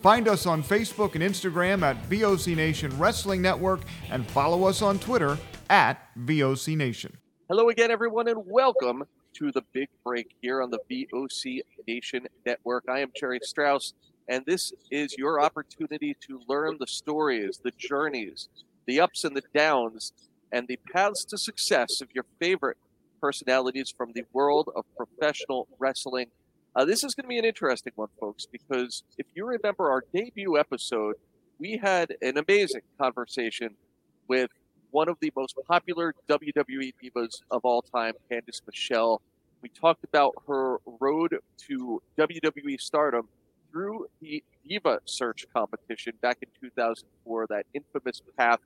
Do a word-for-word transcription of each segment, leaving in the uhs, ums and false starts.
Find us on Facebook and Instagram at V O C Nation Wrestling Network, and follow us on Twitter at V O C Nation. Hello again, everyone, and welcome to the big break here on the V O C Nation Network. I am Jerry Strauss, and this is your opportunity to learn the stories, the journeys, the ups and the downs, and the paths to success of your favorite personalities from the world of professional wrestling. Uh, this is going to be an interesting one, folks, because if you remember our debut episode, we had an amazing conversation with one of the most popular W W E divas of all time, Candice Michelle. We talked about her road to W W E stardom through the Diva Search competition back in two thousand four, that infamous path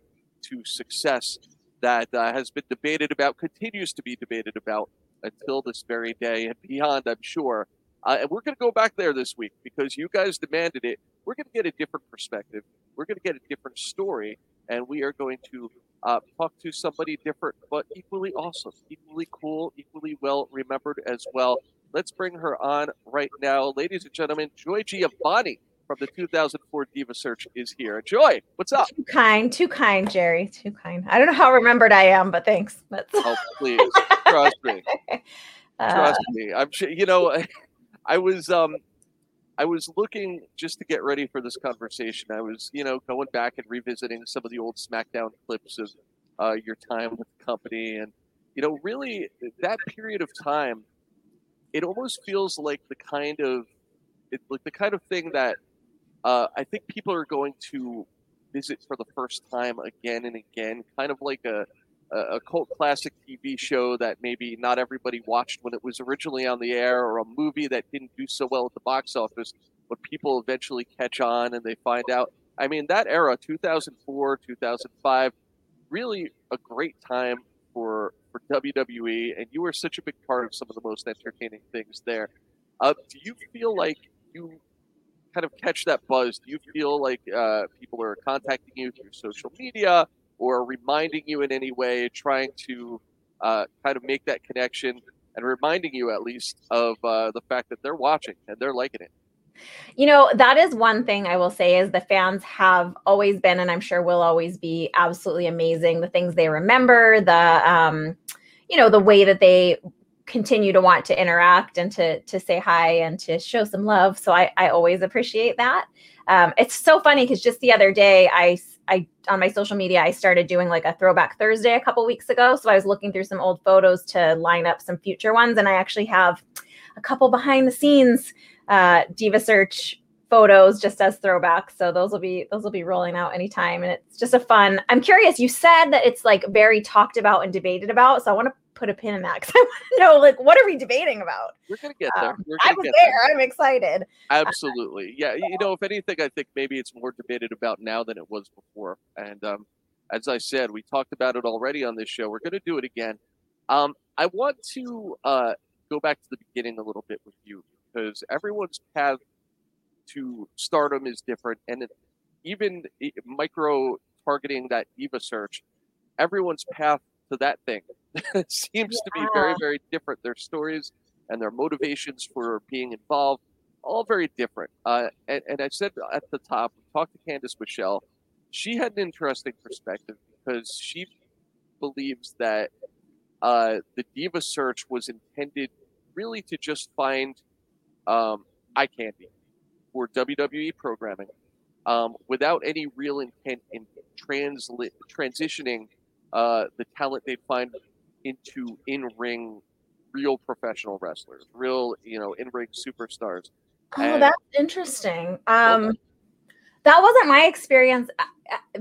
to success that uh, has been debated about, continues to be debated about until this very day and beyond, I'm sure. Uh, and we're going to go back there this week because you guys demanded it. We're going to get a different perspective. We're going to get a different story. And we are going to uh, talk to somebody different, but equally awesome, equally cool, equally well-remembered as well. Let's bring her on right now. Ladies and gentlemen, Joy Giovanni from the two thousand four Diva Search is here. Joy, what's up? Too kind, too kind, Jerry, too kind. I don't know how remembered I am, but thanks. That's... Oh, please. Trust me. Trust uh... me. I'm sure, you know... I was um, I was looking just to get ready for this conversation. I was, you know, going back and revisiting some of the old SmackDown clips of uh, your time with the company. And, you know, really that period of time, it almost feels like the kind of it, like the kind of thing that uh, I think people are going to visit for the first time again and again, kind of like a, a cult classic T V show that maybe not everybody watched when it was originally on the air, or a movie that didn't do so well at the box office, but people eventually catch on and they find out. I mean, that era, two thousand four, two thousand five, really a great time for, for W W E. And you were such a big part of some of the most entertaining things there. Uh, do you feel like you kind of catch that buzz? Do you feel like uh, people are contacting you through social media, or reminding you in any way, trying to uh, kind of make that connection and reminding you at least of uh, the fact that they're watching and they're liking it? You know, that is one thing I will say is the fans have always been, and I'm sure will always be, absolutely amazing. The things they remember, the, um, you know, the way that they continue to want to interact and to to say hi and to show some love. So I, I always appreciate that. Um, it's so funny because just the other day, I I on my social media, I started doing like a Throwback Thursday a couple weeks ago. So I was looking through some old photos to line up some future ones. And I actually have a couple behind the scenes uh, Diva Search photos just as throwbacks. So those will be those will be rolling out anytime. And it's just a fun. I'm curious. You said that it's like very talked about and debated about. So I want to put a pin in that because I want to know, like, what are we debating about? We're going to get there. Um, I was there. there. I'm excited. Absolutely. Yeah. So. You know, if anything, I think maybe it's more debated about now than it was before. And um, as I said, we talked about it already on this show. We're going to do it again. Um, I want to uh, go back to the beginning a little bit with you because everyone's path to stardom is different. And it, even micro targeting that Diva Search, everyone's path to that thing seems yeah. to be very, very different. Their stories and their motivations for being involved, all very different. Uh, and, and I said at the top, we talked to Candice Michelle. She had an interesting perspective because she believes that uh, the Diva Search was intended really to just find um, eye candy for W W E programming. um, without any real intent in transli- transitioning uh, the talent they find into in-ring real professional wrestlers, real, you know, in-ring superstars. Oh, and- that's interesting. Um, okay. That wasn't my experience,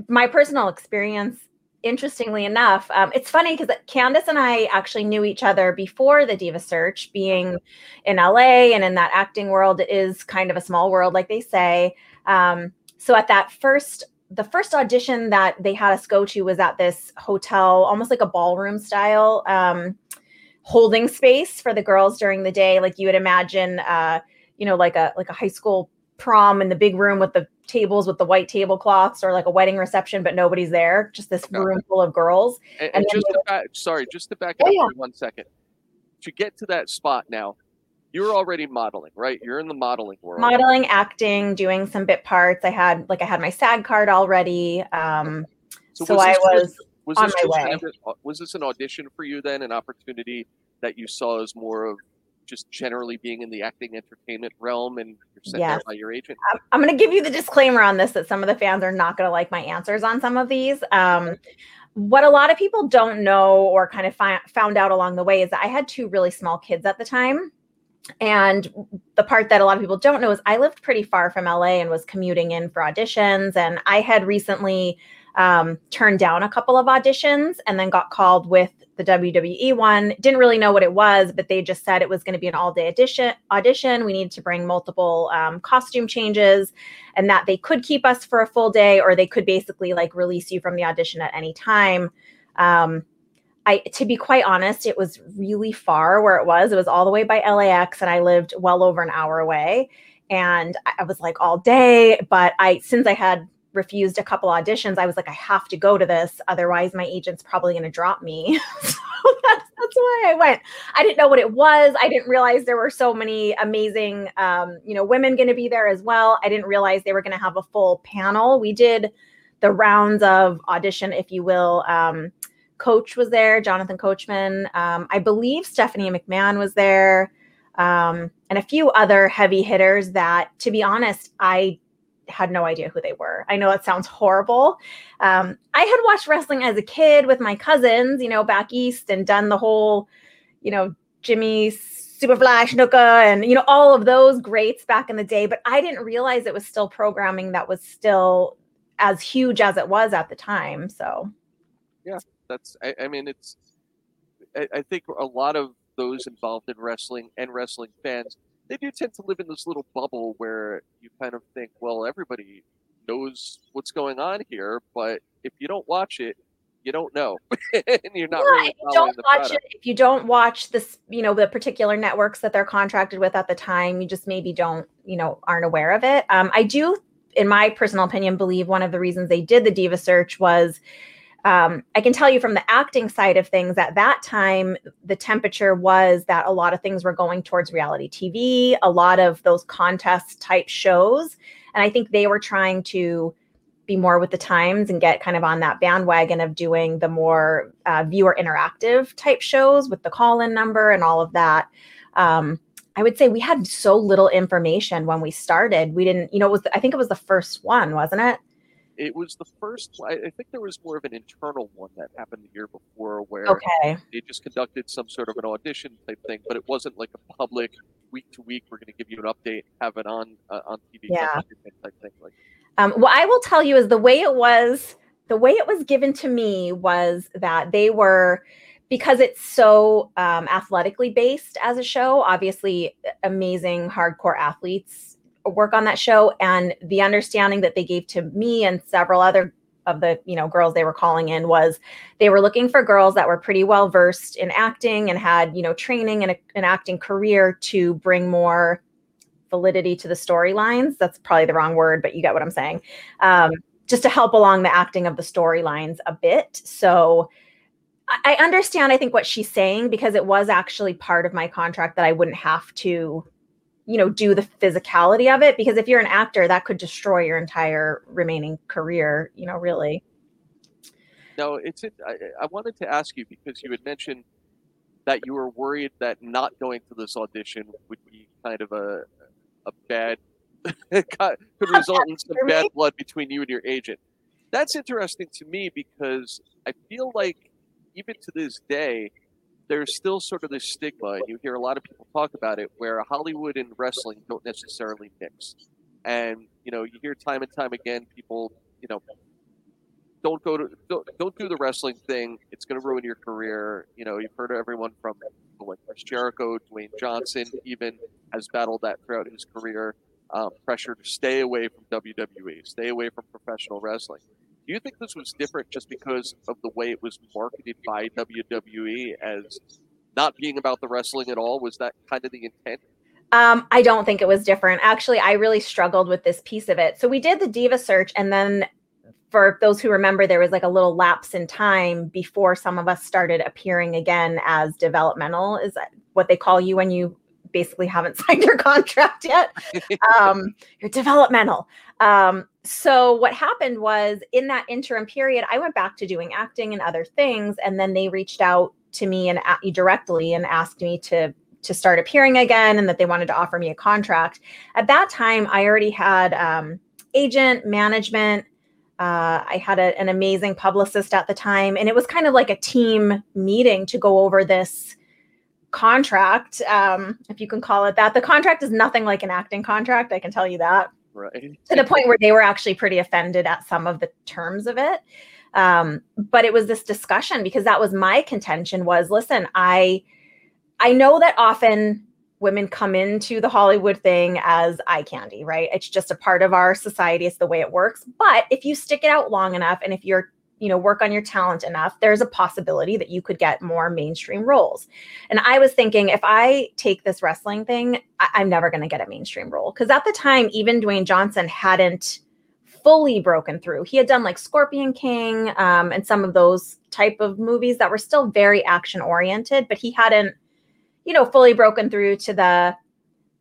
my personal experience. Interestingly enough, um, it's funny because Candice and I actually knew each other before the Diva Search, being in L A and in that acting world. It is kind of a small world, like they say. Um, so at that first, the first audition that they had us go to was at this hotel, almost like a ballroom style um, holding space for the girls during the day. Like you would imagine, uh, you know, like a like a high school prom in the big room with the tables with the white tablecloths, or like a wedding reception, but nobody's there. Just this Got room it. full of girls. And, and, and just to back, sorry, just to back it oh, up yeah. for one second. To get to that spot now, you're already modeling, right? You're in the modeling world. Modeling, acting, doing some bit parts. I had like I had my SAG card already. Um, so, so was I was, just, was on my way. Kind of, was this an audition for you then? An opportunity that you saw as more of just generally being in the acting entertainment realm and you're sent yes. there by your agent? I'm going to give you the disclaimer on this, that some of the fans are not going to like my answers on some of these. Um, what a lot of people don't know or kind of fi- found out along the way is that I had two really small kids at the time. And the part that a lot of people don't know is I lived pretty far from L A and was commuting in for auditions. And I had recently um, turned down a couple of auditions and then got called with the W W E one. Didn't really know what it was, but they just said it was going to be an all-day audition. Audition. We needed to bring multiple um, costume changes, and that they could keep us for a full day, or they could basically like release you from the audition at any time. Um, I, to be quite honest, it was really far where it was. It was all the way by L A X, and I lived well over an hour away. And I was like all day, but I since I had refused a couple auditions, I was like, I have to go to this. Otherwise my agent's probably going to drop me. So that's, that's why I went. I didn't know what it was. I didn't realize there were so many amazing, um, you know, women going to be there as well. I didn't realize they were going to have a full panel. We did the rounds of audition, if you will. Um, Coach was there, Jonathan Coachman. Um, I believe Stephanie McMahon was there. Um, and a few other heavy hitters that, to be honest, I had no idea who they were. I know that sounds horrible. Um, I had watched wrestling as a kid with my cousins, you know, back east, and done the whole, you know, Jimmy Superfly Snuka and, you know, all of those greats back in the day. But I didn't realize it was still programming that was still as huge as it was at the time. So, yeah, that's, I, I mean, it's, I, I think a lot of those involved in wrestling and wrestling fans, they do tend to live in this little bubble where you kind of think, well, everybody knows what's going on here, but if you don't watch it, you don't know. And you're not yeah, really if you don't the watch product. it. If you don't watch this, you know, the particular networks that they're contracted with at the time, you just maybe don't, you know, aren't aware of it. Um, I do, in my personal opinion, believe one of the reasons they did the Diva Search was, Um, I can tell you from the acting side of things, at that time, the temperature was that a lot of things were going towards reality T V, a lot of those contest type shows. And I think they were trying to be more with the times and get kind of on that bandwagon of doing the more uh, viewer interactive type shows with the call-in number and all of that. Um, I would say we had so little information when we started. We didn't, you know, it was, I think it was the first one, wasn't it? It was the first, I think there was more of an internal one that happened the year before where okay. they just conducted some sort of an audition type thing, but it wasn't like a public week to week, we're going to give you an update, have it on uh, on T V yeah. type thing. Like, um, what I will tell you is the way it was, the way it was given to me was that they were, because it's so um, athletically based as a show, obviously amazing hardcore athletes work on that show, and the understanding that they gave to me and several other of the, you know, girls they were calling in was they were looking for girls that were pretty well versed in acting and had, you know, training and an acting career to bring more validity to the storylines. That's probably the wrong word, but you get what I'm saying. Um, just to help along the acting of the storylines a bit. So I understand, I think, what she's saying, because it was actually part of my contract that I wouldn't have to, you know, do the physicality of it, because if you're an actor, that could destroy your entire remaining career, you know, really. No, it's, it, I, I wanted to ask you, because you had mentioned that you were worried that not going to this audition would be kind of a, a bad could result in some bad blood between you and your agent. That's interesting to me because I feel like even to this day, there's still sort of this stigma, and you hear a lot of people talk about it, where Hollywood and wrestling don't necessarily mix. And, you know, you hear time and time again, people, you know, don't go to, don't, don't do the wrestling thing. It's going to ruin your career. You know, you've heard everyone from people like Chris Jericho, Dwayne Johnson, even has battled that throughout his career, um, pressure to stay away from W W E, stay away from professional wrestling. Do you think this was different just because of the way it was marketed by W W E as not being about the wrestling at all? Was that kind of the intent? Um, I don't think it was different. Actually, I really struggled with this piece of it. So we did the Diva Search, and then for those who remember, there was like a little lapse in time before some of us started appearing again as developmental, is what they call you when you basically haven't signed your contract yet. Um, you're developmental. Um, so what happened was in that interim period, I went back to doing acting and other things. And then they reached out to me and uh, directly and asked me to, to start appearing again, and that they wanted to offer me a contract. At that time, I already had um, agent management. Uh, I had a, an amazing publicist at the time. And it was kind of like a team meeting to go over this contract, um, if you can call it that. The contract is nothing like an acting contract, I can tell you that. Right. To the point where they were actually pretty offended at some of the terms of it. Um, but it was this discussion, because that was my contention was, listen, I, I know that often women come into the Hollywood thing as eye candy, right? It's just a part of our society. It's the way it works. But if you stick it out long enough, and if you're you know, work on your talent enough, there's a possibility that you could get more mainstream roles. And I was thinking, if I take this wrestling thing, I- I'm never going to get a mainstream role. Because at the time, even Dwayne Johnson hadn't fully broken through. He had done like Scorpion King um, and some of those type of movies that were still very action oriented, but he hadn't, you know, fully broken through to the,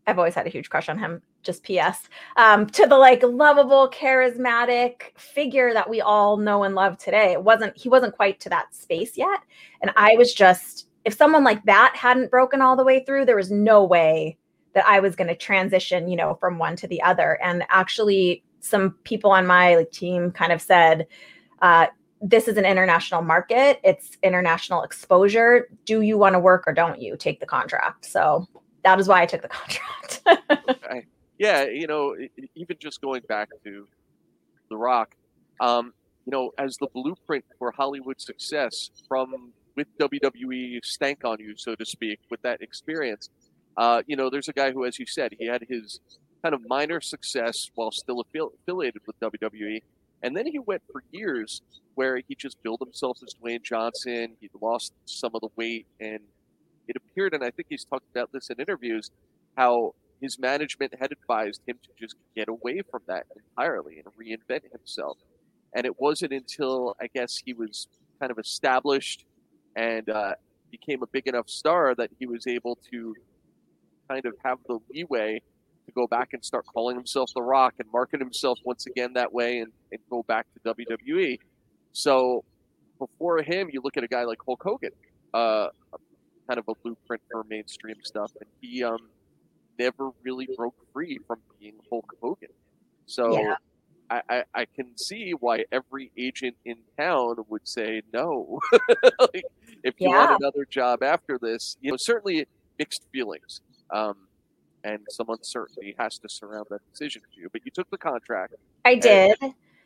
I've always had a huge crush on him. Just P S um, to the like lovable, charismatic figure that we all know and love today. It wasn't, he wasn't quite to that space yet. And I was just, if someone like that hadn't broken all the way through, there was no way that I was going to transition, you know, from one to the other. And actually some people on my like team kind of said, uh, this is an international market. It's international exposure. Do you want to work or don't you? Take the contract? So that is why I took the contract. Okay. Yeah, you know, even just going back to The Rock, um, you know, as the blueprint for Hollywood success from with W W E stank on you, so to speak, with that experience, uh, you know, there's a guy who, as you said, he had his kind of minor success while still affi- affiliated with W W E. And then he went for years where he just billed himself as Dwayne Johnson. He lost some of the weight, and it appeared, and I think he's talked about this in interviews, how his management had advised him to just get away from that entirely and reinvent himself. And it wasn't until, I guess, he was kind of established and uh, became a big enough star that he was able to kind of have the leeway to go back and start calling himself The Rock and market himself once again that way and, and go back to W W E. So before him, you look at a guy like Hulk Hogan, uh, kind of a blueprint for mainstream stuff. And he, um, never really broke free from being Hulk Hogan. So yeah. I, I, I can see why every agent in town would say no. Like, if you yeah. want another job after this, you know, certainly mixed feelings. Um, and some uncertainty has to surround that decision for you. But you took the contract. I did.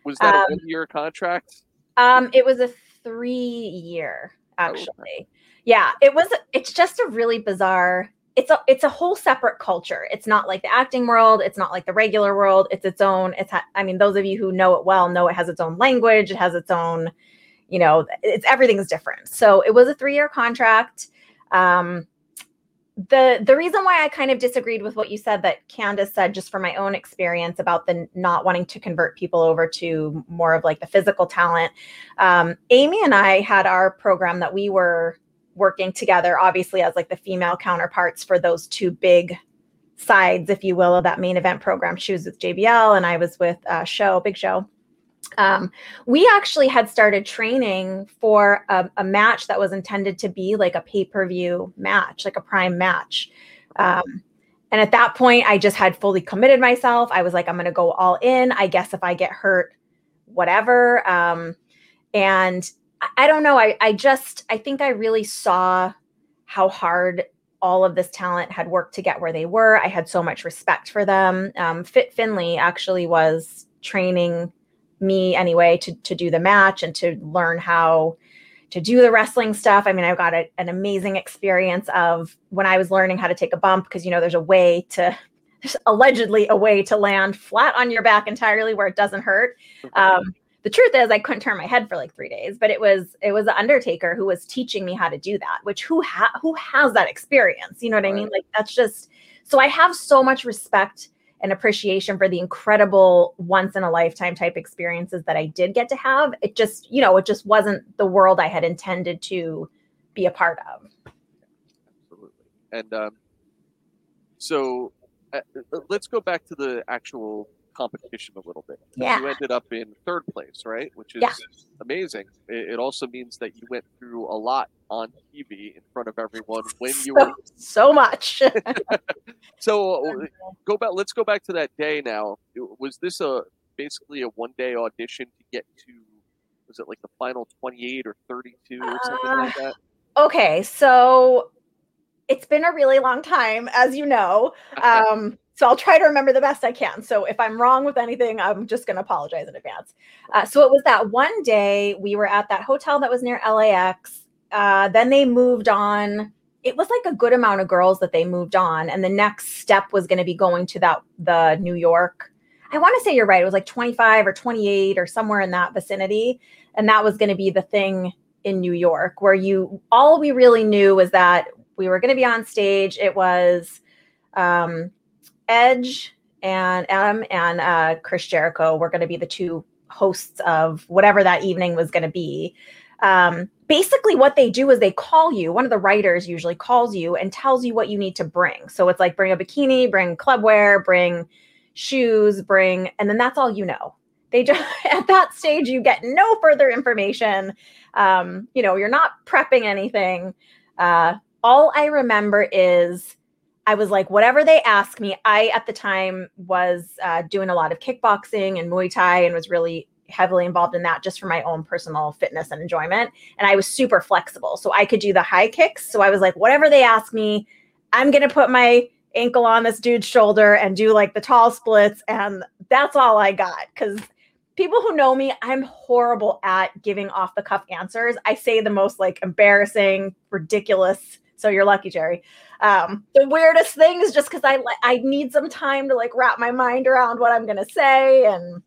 Was that um, a one-year contract? Um, it was a three-year, actually. Oh, okay. Yeah, it was. It's just a really bizarre... It's a it's a whole separate culture. It's not like the acting world. It's not like the regular world. It's its own. It's ha- I mean, those of you who know it well know it has its own language. It has its own, you know, it's everything's different. So it was a three year contract. Um, the the reason why I kind of disagreed with what you said that Candice said, just from my own experience about the not wanting to convert people over to more of like the physical talent. Um, Amy and I had our program that we were working together, obviously, as like the female counterparts for those two big sides, if you will, of that main event program. She was with J B L and I was with uh, Show, Big Show. Um, we actually had started training for a, a match that was intended to be like a pay-per-view match, like a prime match. Um, And at that point, I just had fully committed myself. I was like, I'm going to go all in. I guess if I get hurt, whatever. Um, and I, I don't know. I, I just, I think I really saw how hard all of this talent had worked to get where they were. I had so much respect for them. Um, Fit Finley actually was training me anyway to, to do the match and to learn how to do the wrestling stuff. I mean, I've got a, an amazing experience of when I was learning how to take a bump, because, you know, there's a way to, there's allegedly a way to land flat on your back entirely where it doesn't hurt. Um, the truth is I couldn't turn my head for like three days, but it was, it was the Undertaker who was teaching me how to do that, which who ha- who has that experience? You know what I mean? Like that's just, so I have so much respect and appreciation for the incredible once in a lifetime type experiences that I did get to have. It just, you know, it just wasn't the world I had intended to be a part of. Absolutely. And um, so uh, let's go back to the actual competition a little bit. Yeah. You ended up in third place, right? Which is yeah. amazing. It, it also means that you went through a lot on T V in front of everyone when so, you were so much. So go back. Let's go back to that day now. Was this a basically a one day audition to get to? Was it like the final twenty-eight or thirty-two or something uh, like that? Okay, so it's been a really long time, as you know. Um, So I'll try to remember the best I can. So if I'm wrong with anything, I'm just going to apologize in advance. Uh, so it was that one day we were at that hotel that was near L A X. Uh, then they moved on. It was like a good amount of girls that they moved on. And the next step was going to be going to that the New York. I want to say you're right. It was like twenty-five or twenty-eight or somewhere in that vicinity. And that was going to be the thing in New York where you all we really knew was that we were going to be on stage. It was um Edge and Adam and uh, Chris Jericho were going to be the two hosts of whatever that evening was going to be. Um, basically, what they do is they call you. One of the writers usually calls you and tells you what you need to bring. So it's like bring a bikini, bring clubwear, bring shoes, bring, and then that's all you know. They just at that stage you get no further information. Um, you know, you're not prepping anything. Uh, all I remember is. I was like, whatever they ask me, I, at the time, was uh, doing a lot of kickboxing and Muay Thai and was really heavily involved in that just for my own personal fitness and enjoyment. And I was super flexible. So I could do the high kicks. So I was like, whatever they ask me, I'm going to put my ankle on this dude's shoulder and do like the tall splits. And that's all I got. Because people who know me, I'm horrible at giving off the cuff answers. I say the most like embarrassing, ridiculous. So you're lucky, Jerry. Um, the weirdest thing is just because I I need some time to like wrap my mind around what I'm gonna say, and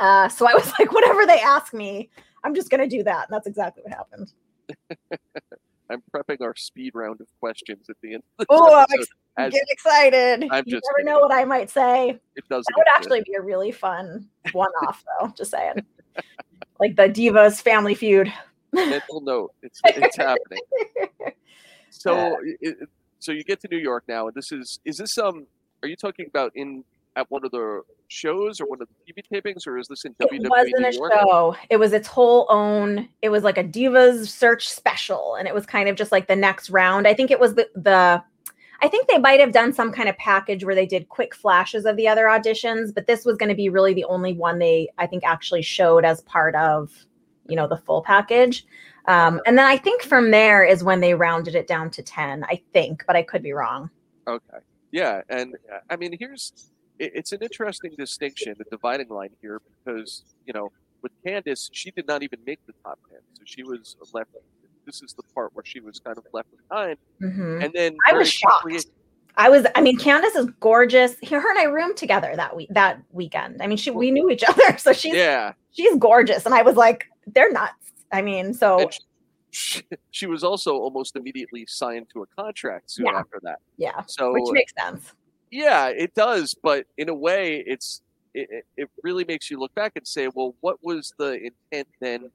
uh, so I was like, whatever they ask me, I'm just gonna do that. And that's exactly what happened. I'm prepping our speed round of questions at the end. Oh, I'm ex- get excited! I'm you just never kidding. Know what I might say. It doesn't. That would actually be a really fun one-off, though. Just saying, like the Divas Family Feud. Mental note: it's it's happening. So, it, so you get to New York now, and this is, is this, um, are you talking about in, at one of the shows or one of the T V tapings, or is this in W W E New York? It wasn't a show. It was its whole own, it was like a Divas Search special, and it was kind of just like the next round. I think it was the, the, I think they might have done some kind of package where they did quick flashes of the other auditions, but this was going to be really the only one they, I think, actually showed as part of, you know, the full package. Um, and then I think from there is when they rounded it down to ten, I think, but I could be wrong. Okay. Yeah. And uh, I mean, here's, it, it's an interesting distinction, the dividing line here, because, you know, with Candice, she did not even make the top ten. So she was left. This is the part where she was kind of left behind. Mm-hmm. And then I was shocked. I was, I mean, Candice is gorgeous. Her and I roomed together that week, that weekend. I mean, she, we knew each other. So she's, yeah. she's gorgeous. And I was like, they're nuts. I mean, so she, she was also almost immediately signed to a contract soon yeah. after that. Yeah. So which makes sense. Yeah, it does. But in a way, it's it, it really makes you look back and say, well, what was the intent then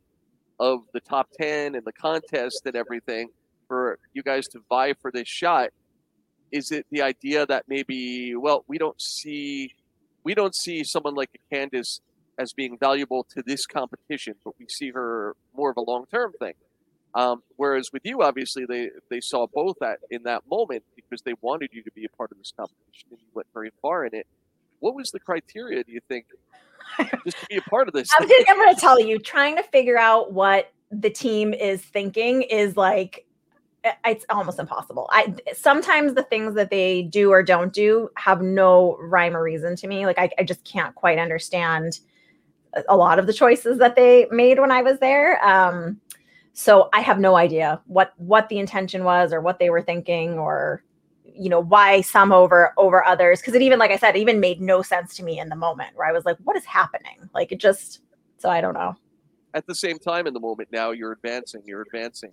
of the top ten and the contest and everything for you guys to vie for this shot? Is it the idea that maybe, well, we don't see we don't see someone like a Candice as being valuable to this competition, but we see her more of a long-term thing. Um, whereas with you, obviously, they, they saw both that in that moment, because they wanted you to be a part of this competition and you went very far in it. What was the criteria, do you think, just to be a part of this? I'm, I'm going to tell you, trying to figure out what the team is thinking is like, it's almost impossible. I sometimes the things that they do or don't do have no rhyme or reason to me. Like I, I just can't quite understand a lot of the choices that they made when I was there. Um, so I have no idea what, what the intention was or what they were thinking or, you know, why some over, over others. Cause it even, like I said, it even made no sense to me in the moment where I was like, what is happening? Like it just, so I don't know. At the same time in the moment now you're advancing, you're advancing.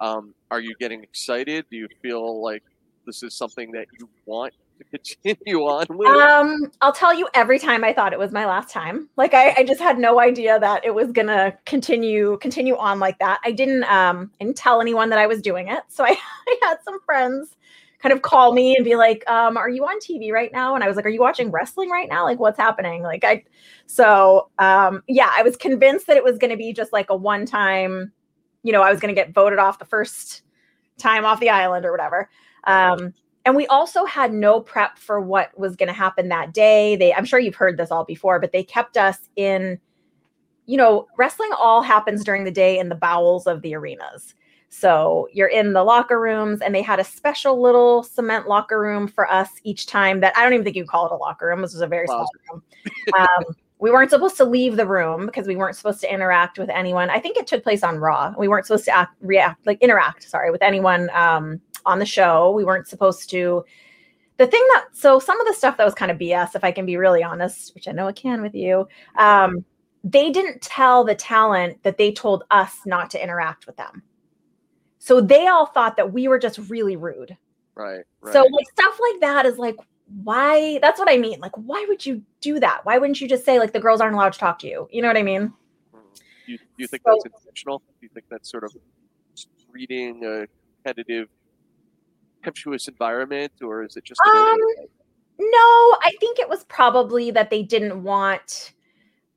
Um, are you getting excited? Do you feel like this is something that you want to continue on with? Um, I'll tell you, every time I thought it was my last time. Like I, I just had no idea that it was going to continue, continue on like that. I didn't, um, I didn't tell anyone that I was doing it. So I, I had some friends kind of call me and be like, um, are you on T V right now? And I was like, are you watching wrestling right now? Like what's happening? Like I, so, um, yeah, I was convinced that it was going to be just like a one-time, you know, I was going to get voted off the first time off the island or whatever. Um, and we also had no prep for what was going to happen that day. They, I'm sure you've heard this all before, but they kept us in, you know, wrestling all happens during the day in the bowels of the arenas. So you're in the locker rooms and they had a special little cement locker room for us each time that I don't even think you call it a locker room. This was a very wow. small room. Um, We weren't supposed to leave the room because we weren't supposed to interact with anyone. I think it took place on Raw. We weren't supposed to act, react, like interact, sorry, with anyone um, on the show. We weren't supposed to. The thing that, so some of the stuff that was kind of B S, if I can be really honest, which I know I can with you, um, they didn't tell the talent that they told us not to interact with them. So they all thought that we were just really rude. Right. right. So like stuff like that is like, why? That's what I mean. Like, why would you do that? Why wouldn't you just say like the girls aren't allowed to talk to you? You know what I mean? Do you, do you think so, that's intentional? Do you think that's sort of reading a competitive, tempestuous environment, or is it just? Um, no, I think it was probably that they didn't want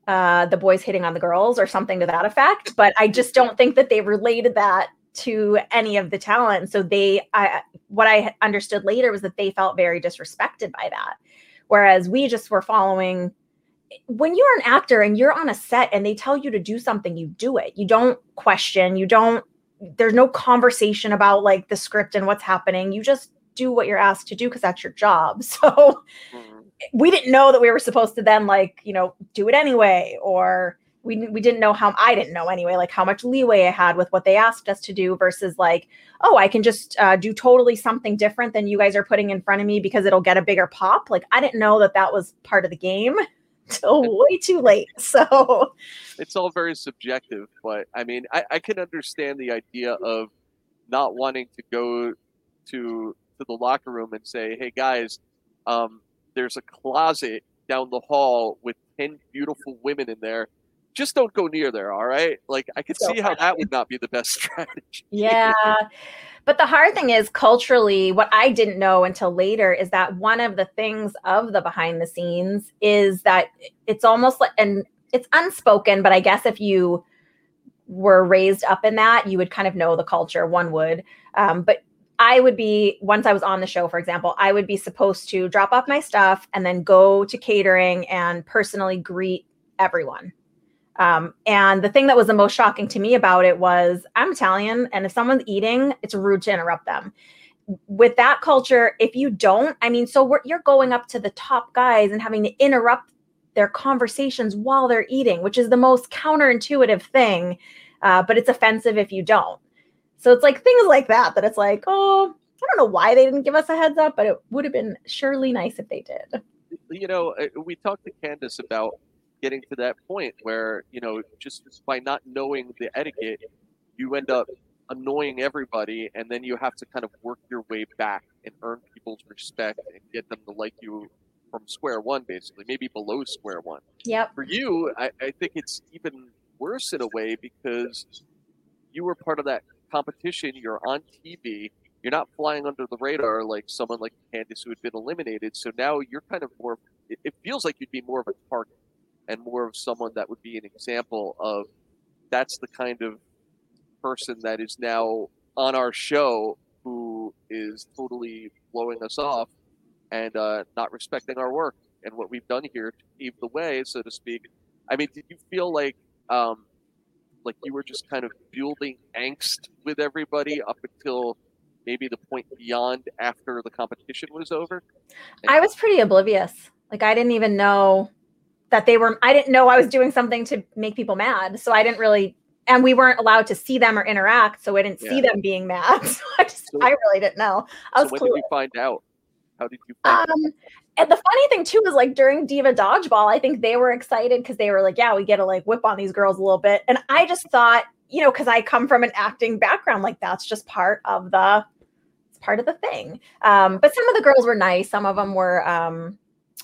uh, the boys hitting on the girls or something to that effect. But I just don't think that they related that to any of the talent. So they, I, what I understood later was that they felt very disrespected by that. Whereas we just were following, when you're an actor and you're on a set and they tell you to do something, you do it. You don't question, you don't, there's no conversation about like the script and what's happening. You just do what you're asked to do because that's your job. So mm-hmm. we didn't know that we were supposed to then like, you know, do it anyway, or We we didn't know how, I didn't know anyway, like how much leeway I had with what they asked us to do versus like, oh, I can just uh, do totally something different than you guys are putting in front of me because it'll get a bigger pop. Like, I didn't know that that was part of the game until way too late. So it's all very subjective, but I mean, I, I can understand the idea of not wanting to go to, to the locker room and say, hey guys, um, there's a closet down the hall with ten beautiful women in there. Just don't go near there, all right? Like, I could so see how that would not be the best strategy. Yeah. But the hard thing is, culturally, what I didn't know until later is that one of the things of the behind the scenes is that it's almost like, and it's unspoken, but I guess if you were raised up in that, you would kind of know the culture, one would. Um, but I would be, once I was on the show, for example, I would be supposed to drop off my stuff and then go to catering and personally greet everyone. Um, and the thing that was the most shocking to me about it was I'm Italian, and if someone's eating, it's rude to interrupt them. With that culture, if you don't, I mean, so we're, you're going up to the top guys and having to interrupt their conversations while they're eating, which is the most counterintuitive thing, uh, but it's offensive if you don't. So it's like things like that, that it's like, oh, I don't know why they didn't give us a heads up, but it would have been surely nice if they did. You know, we talked to Candice about getting to that point where, you know, just by not knowing the etiquette, you end up annoying everybody, and then you have to kind of work your way back and earn people's respect and get them to like you from square one, basically, maybe below square one. Yep. For you, I, I think it's even worse in a way because you were part of that competition. You're on T V. You're not flying under the radar like someone like Candice who had been eliminated. So now you're kind of more, it, it feels like you'd be more of a target. And more of someone that would be an example of that's the kind of person that is now on our show who is totally blowing us off and uh, not respecting our work and what we've done here to pave the way, so to speak. I mean, did you feel like um, like you were just kind of building angst with everybody up until maybe the point beyond after the competition was over? And- I was pretty oblivious. Like, I didn't even know that they were, I didn't know I was doing something to make people mad. So I didn't really, and we weren't allowed to see them or interact. So I didn't yeah. see them being mad. So I just, so, I really didn't know. I was so when clueless. Did you find out? How did you find um, out? And the funny thing too is, like, during Diva Dodgeball, I think they were excited because they were like, yeah, we get to like whip on these girls a little bit. And I just thought, you know, because I come from an acting background, like that's just part of the, it's part of the thing. Um, but some of the girls were nice. Some of them were, um,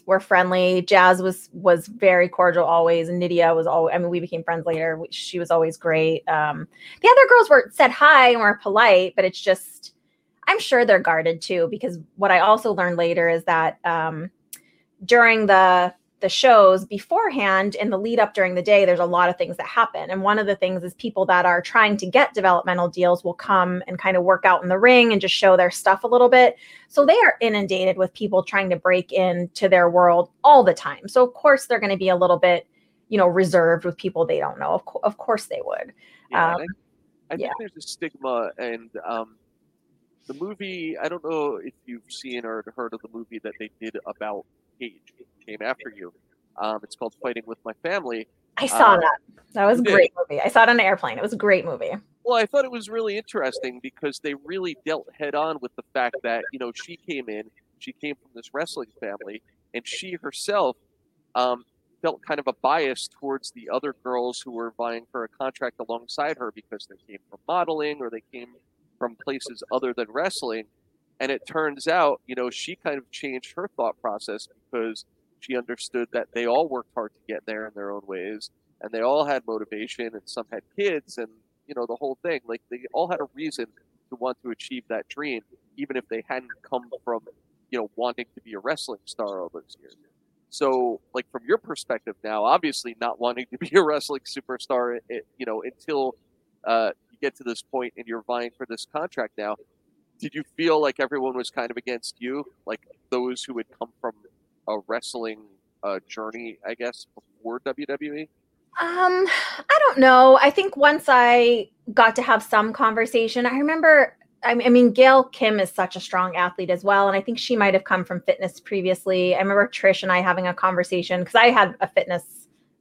were friendly. Jazz was, was very cordial always. And Nydia was always, I mean, we became friends later. She was always great. Um, the other girls were said hi and were polite, but it's just, I'm sure they're guarded too, because what I also learned later is that um, during the the shows beforehand in the lead up during the day, there's a lot of things that happen. And one of the things is people that are trying to get developmental deals will come and kind of work out in the ring and just show their stuff a little bit. So they are inundated with people trying to break into their world all the time. So of course they're going to be a little bit, you know, reserved with people they don't know. Of, co- of course they would. Yeah, um, I, I yeah. think there's a stigma and, um, the movie, I don't know if you've seen or heard of the movie that they did about Paige. It came after you. Um, it's called Fighting With My Family. I saw um, that. That was a great movie. I saw it on an airplane. It was a great movie. Well, I thought it was really interesting because they really dealt head on with the fact that, you know, she came in, she came from this wrestling family, and she herself um, felt kind of a bias towards the other girls who were vying for a contract alongside her because they came from modeling or they came from places other than wrestling. And it turns out, you know, she kind of changed her thought process because she understood that they all worked hard to get there in their own ways, and they all had motivation, and some had kids, and, you know, the whole thing. Like, they all had a reason to want to achieve that dream, even if they hadn't come from, you know, wanting to be a wrestling star all those years. So, like, from your perspective now, obviously not wanting to be a wrestling superstar, it, you know, until uh get to this point and you're vying for this contract now, did you feel like everyone was kind of against you? Like those who had come from a wrestling uh, journey, I guess, before W W E? Um, I don't know. I think once I got to have some conversation, I remember, I mean, Gail Kim is such a strong athlete as well. And I think she might've come from fitness previously. I remember Trish and I having a conversation because I had a fitness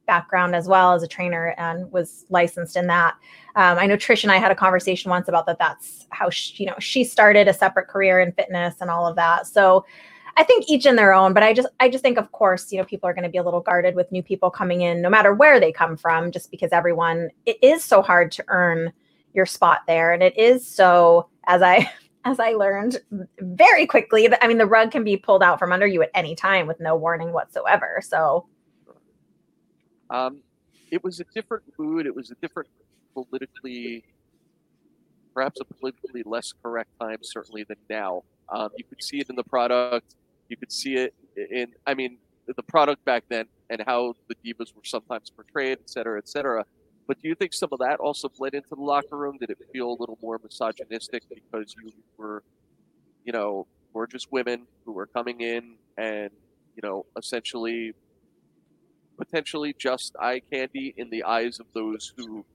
background as well as a trainer and was licensed in that. Um, I know Trish and I had a conversation once about that. That's how she, you know, she started a separate career in fitness and all of that. So I think each in their own, but I just, I just think of course, you know, people are going to be a little guarded with new people coming in, no matter where they come from, just because everyone, it is so hard to earn your spot there. And it is so, as I, as I learned very quickly, I mean, the rug can be pulled out from under you at any time with no warning whatsoever. So Um, it was a different mood. It was a different politically, perhaps a politically less correct time, certainly than now. Um, you could see it in the product. You could see it in, I mean, the product back then and how the divas were sometimes portrayed, et cetera, et cetera. But do you think some of that also bled into the locker room? Did it feel a little more misogynistic because you were, you know, gorgeous women who were coming in and, you know, essentially potentially just eye candy in the eyes of those who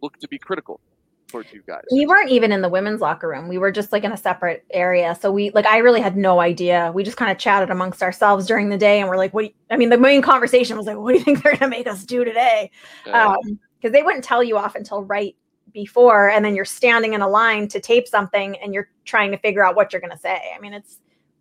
look to be critical towards you guys? We weren't even in the women's locker room. We were just like in a separate area. So we, like, I really had no idea. We just kind of chatted amongst ourselves during the day and we're like, what do you, I mean, the main conversation was like, what do you think they're going to make us do today? Um, because they wouldn't tell you off until right before. And then you're standing in a line to tape something and you're trying to figure out what you're going to say. I mean, it's,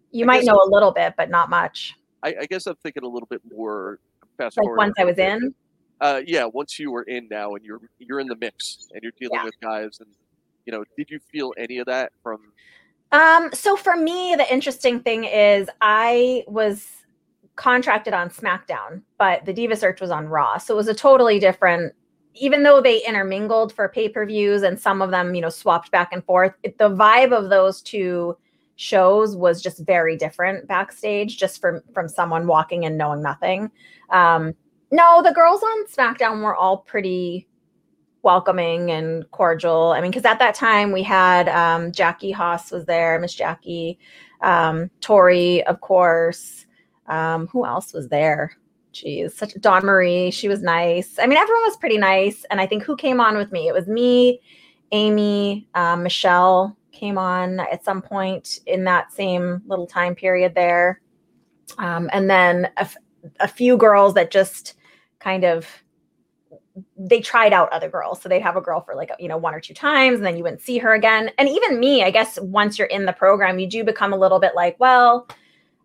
you I might know a little bit, but not much. I, I guess I'm thinking a little bit more fast like forward. Once I was in? Uh, yeah, once you were in now and you're you're in the mix and you're dealing yeah. with guys and, you know, did you feel any of that from? Um, so for me, the interesting thing is I was contracted on SmackDown, but the Diva Search was on Raw. So it was a totally different, even though they intermingled for pay-per-views and some of them, you know, swapped back and forth, it, the vibe of those two shows was just very different backstage, just from from someone walking and knowing nothing. Um, no, the girls on SmackDown were all pretty welcoming and cordial. I mean, because at that time we had um, Jackie Haas was there, Miss Jackie. um, Tori, of course. Um, who else was there? Geez, such Dawn Marie. She was nice. I mean, everyone was pretty nice. And I think who came on with me? It was me, Amy, um, Michelle came on at some point in that same little time period there. Um, and then a, f- a few girls that just kind of, they tried out other girls. So they'd have a girl for like, you know, one or two times and then you wouldn't see her again. And even me, I guess, once you're in the program, you do become a little bit like, well,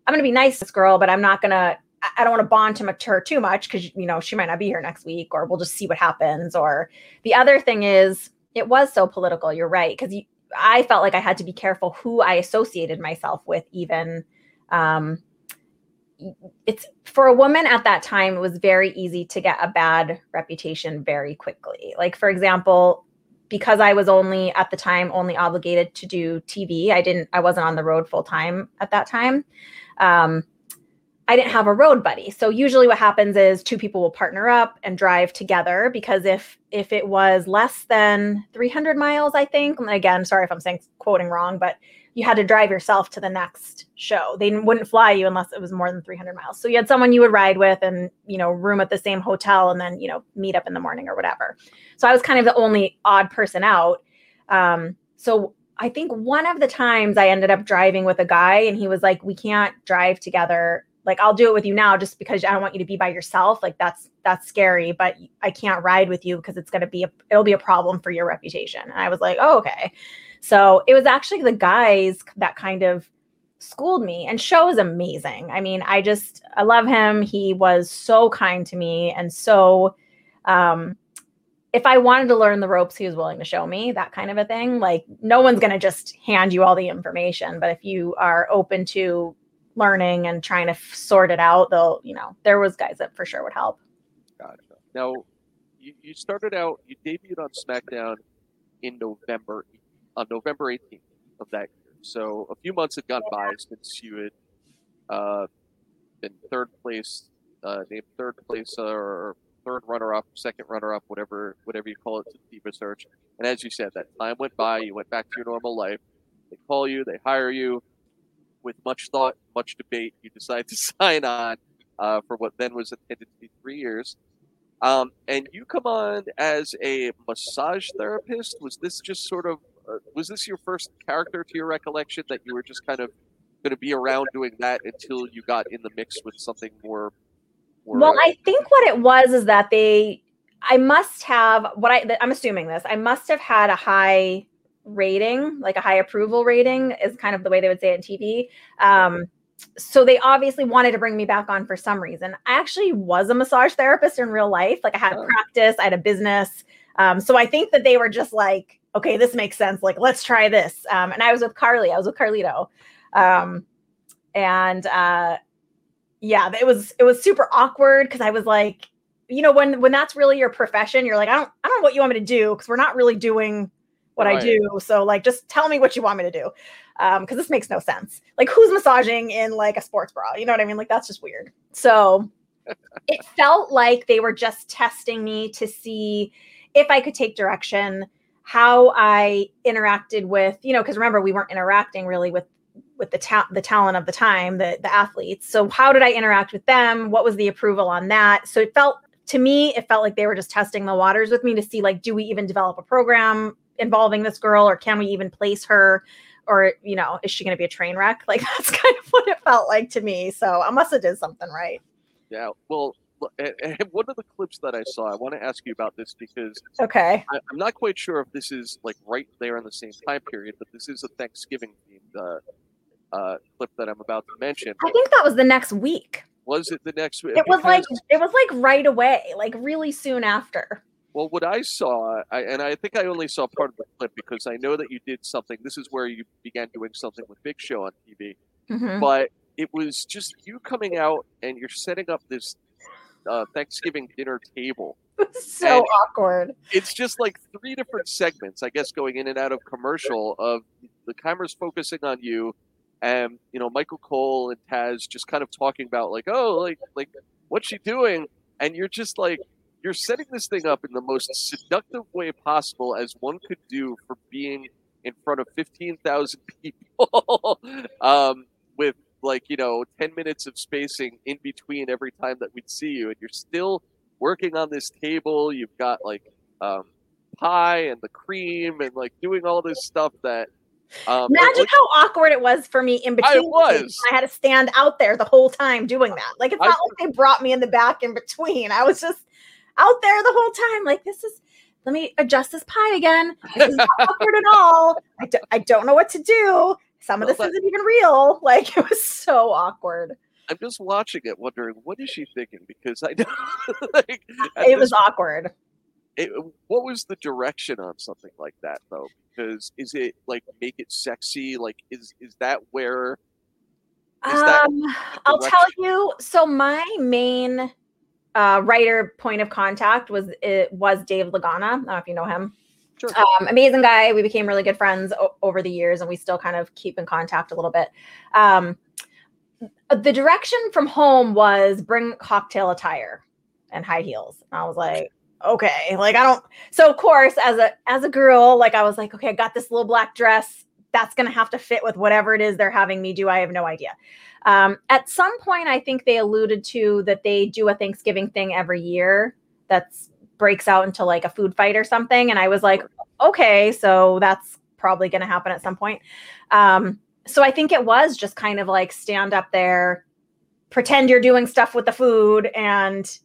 I'm going to be nice to this girl, but I'm not going to, I don't want to bond to her too much because, you know, she might not be here next week, or we'll just see what happens. Or the other thing is, it was so political. You're right. Because you, I felt like I had to be careful who I associated myself with even. Um, it's for a woman at that time, it was very easy to get a bad reputation very quickly. Like, for example, because I was only at the time only obligated to do T V. I didn't, I wasn't on the road full time at that time. Um, I didn't have a road buddy. So usually what happens is two people will partner up and drive together, because if if it was less than three hundred miles, I think, and again, sorry if I'm saying quoting wrong, but you had to drive yourself to the next show. They wouldn't fly you unless it was more than three hundred miles. So you had someone you would ride with and, you know, room at the same hotel and then, you know, meet up in the morning or whatever. So I was kind of the only odd person out. Um, so I think one of the times I ended up driving with a guy and he was like, we can't drive together. Like, I'll do it with you now just because I don't want you to be by yourself. Like, that's, that's scary, but I can't ride with you because it's going to be, a, it'll be a problem for your reputation. And I was like, oh, okay. So it was actually the guys that kind of schooled me, and Show is amazing. I mean, I just, I love him. He was so kind to me. And so, um, if I wanted to learn the ropes, he was willing to show me, that kind of a thing. Like, no one's going to just hand you all the information, but if you are open to learning and trying to f- sort it out, though, you know, there was guys that for sure would help. Gotcha. Now, you, you started out, you debuted on SmackDown in November, on November eighteenth of that year. So a few months had gone by since you had uh, been third place, uh, named third place uh, or third runner-up, second runner-up, whatever, whatever you call it, to the Diva Search. And as you said, that time went by. You went back to your normal life. They call you, they hire you. With much thought, much debate, you decide to sign on uh, for what then was intended to be three years. Um, and you come on as a massage therapist. Was this just sort of, uh, was this your first character to your recollection, that you were just kind of going to be around doing that until you got in the mix with something more? more well, I think what it was is that they, I must have, what I, I'm assuming this, I must have had a high rating, like a high approval rating is kind of the way they would say it in T V. Um, so they obviously wanted to bring me back on for some reason. I actually was a massage therapist in real life. Like, I had oh. practice, I had a business. Um, so I think that they were just like, okay, this makes sense. Like, let's try this. Um, and I was with Carly, I was with Carlito. Um, and uh, yeah, it was, it was super awkward. 'Cause I was like, you know, when, when that's really your profession, you're like, I don't, I don't know what you want me to do. 'Cause we're not really doing what right. I do. So like, just tell me what you want me to do. Um, 'cause this makes no sense. Like, who's massaging in like a sports bra? You know what I mean? Like, that's just weird. So it felt like they were just testing me to see if I could take direction, how I interacted with, you know, 'cause remember, we weren't interacting really with, with the ta- the talent of the time, the, the athletes. So how did I interact with them? What was the approval on that? So it felt to me, it felt like they were just testing the waters with me to see, like, do we even develop a program involving this girl, or can we even place her, or, you know, is she going to be a train wreck? Like, that's kind of what it felt like to me. So I must have did something right. Yeah. Well, and, and one of the clips that I saw, I want to ask you about this because okay, I, I'm not quite sure if this is like right there in the same time period, but this is a Thanksgiving themed uh, uh, clip that I'm about to mention. I think that was the next week. Was it the next week? It was because, like it was like right away, like really soon after. Well, what I saw, I, and I think I only saw part of the clip because I know that you did something. This is where you began doing something with Big Show on T V. Mm-hmm. But it was just you coming out and you're setting up this uh, Thanksgiving dinner table. It's so and awkward. It's just like three different segments, I guess, going in and out of commercial of the cameras focusing on you and, you know, Michael Cole and Taz just kind of talking about like, oh, like, like what's she doing? And you're just like, you're setting this thing up in the most seductive way possible as one could do for being in front of fifteen thousand people um, with, like, you know, ten minutes of spacing in between every time that we'd see you. And you're still working on this table. You've got, like, um, pie and the cream and, like, doing all this stuff that. Um, Imagine it, like, how awkward it was for me in between. I was. I had to stand out there the whole time doing that. Like, it's not I, like they brought me in the back in between. I was just out there the whole time. Like, this is, let me adjust this pie again. This is not awkward at all. I, do, I don't know what to do. Some of well, this that, isn't even real. Like, it was so awkward. I'm just watching it wondering, what is she thinking? Because I don't. Like, it was point, awkward. It, what was the direction on something like that, though? Because is it, like, make it sexy? Like, is is that where? Is um, that I'll tell you. So my main uh, writer point of contact was it was Dave Lagana. I don't know if you know him. Sure. Um, amazing guy. We became really good friends o- over the years, and we still kind of keep in contact a little bit. Um, the direction from home was bring cocktail attire and high heels. And I was like, okay, like, I don't, so of course, as a, as a girl, like, I was like, okay, I got this little black dress. That's going to have to fit with whatever it is they're having me do. I have no idea. Um, at some point, I think they alluded to that they do a Thanksgiving thing every year that's breaks out into, like, a food fight or something. And I was like, okay, so that's probably going to happen at some point. Um, so I think it was just kind of like stand up there, pretend you're doing stuff with the food and,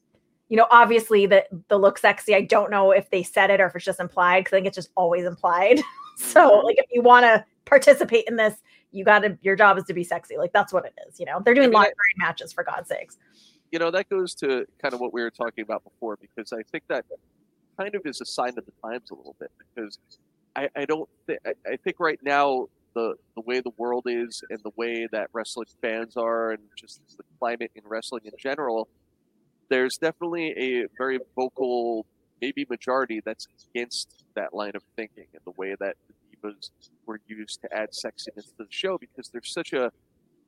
you know, obviously the, the look sexy. I don't know if they said it or if it's just implied, because I think it's just always implied. So, like, if you want to participate in this, you got to, your job is to be sexy. Like, that's what it is. You know, they're doing I mean, lingerie matches, for God's sakes. You know, that goes to kind of what we were talking about before, because I think that kind of is a sign of the times a little bit, because I, I don't think, I think right now the, the way the world is and the way that wrestling fans are and just the climate in wrestling in general, there's definitely a very vocal, maybe majority that's against that line of thinking and the way that the divas were used to add sexiness to the show, because there's such a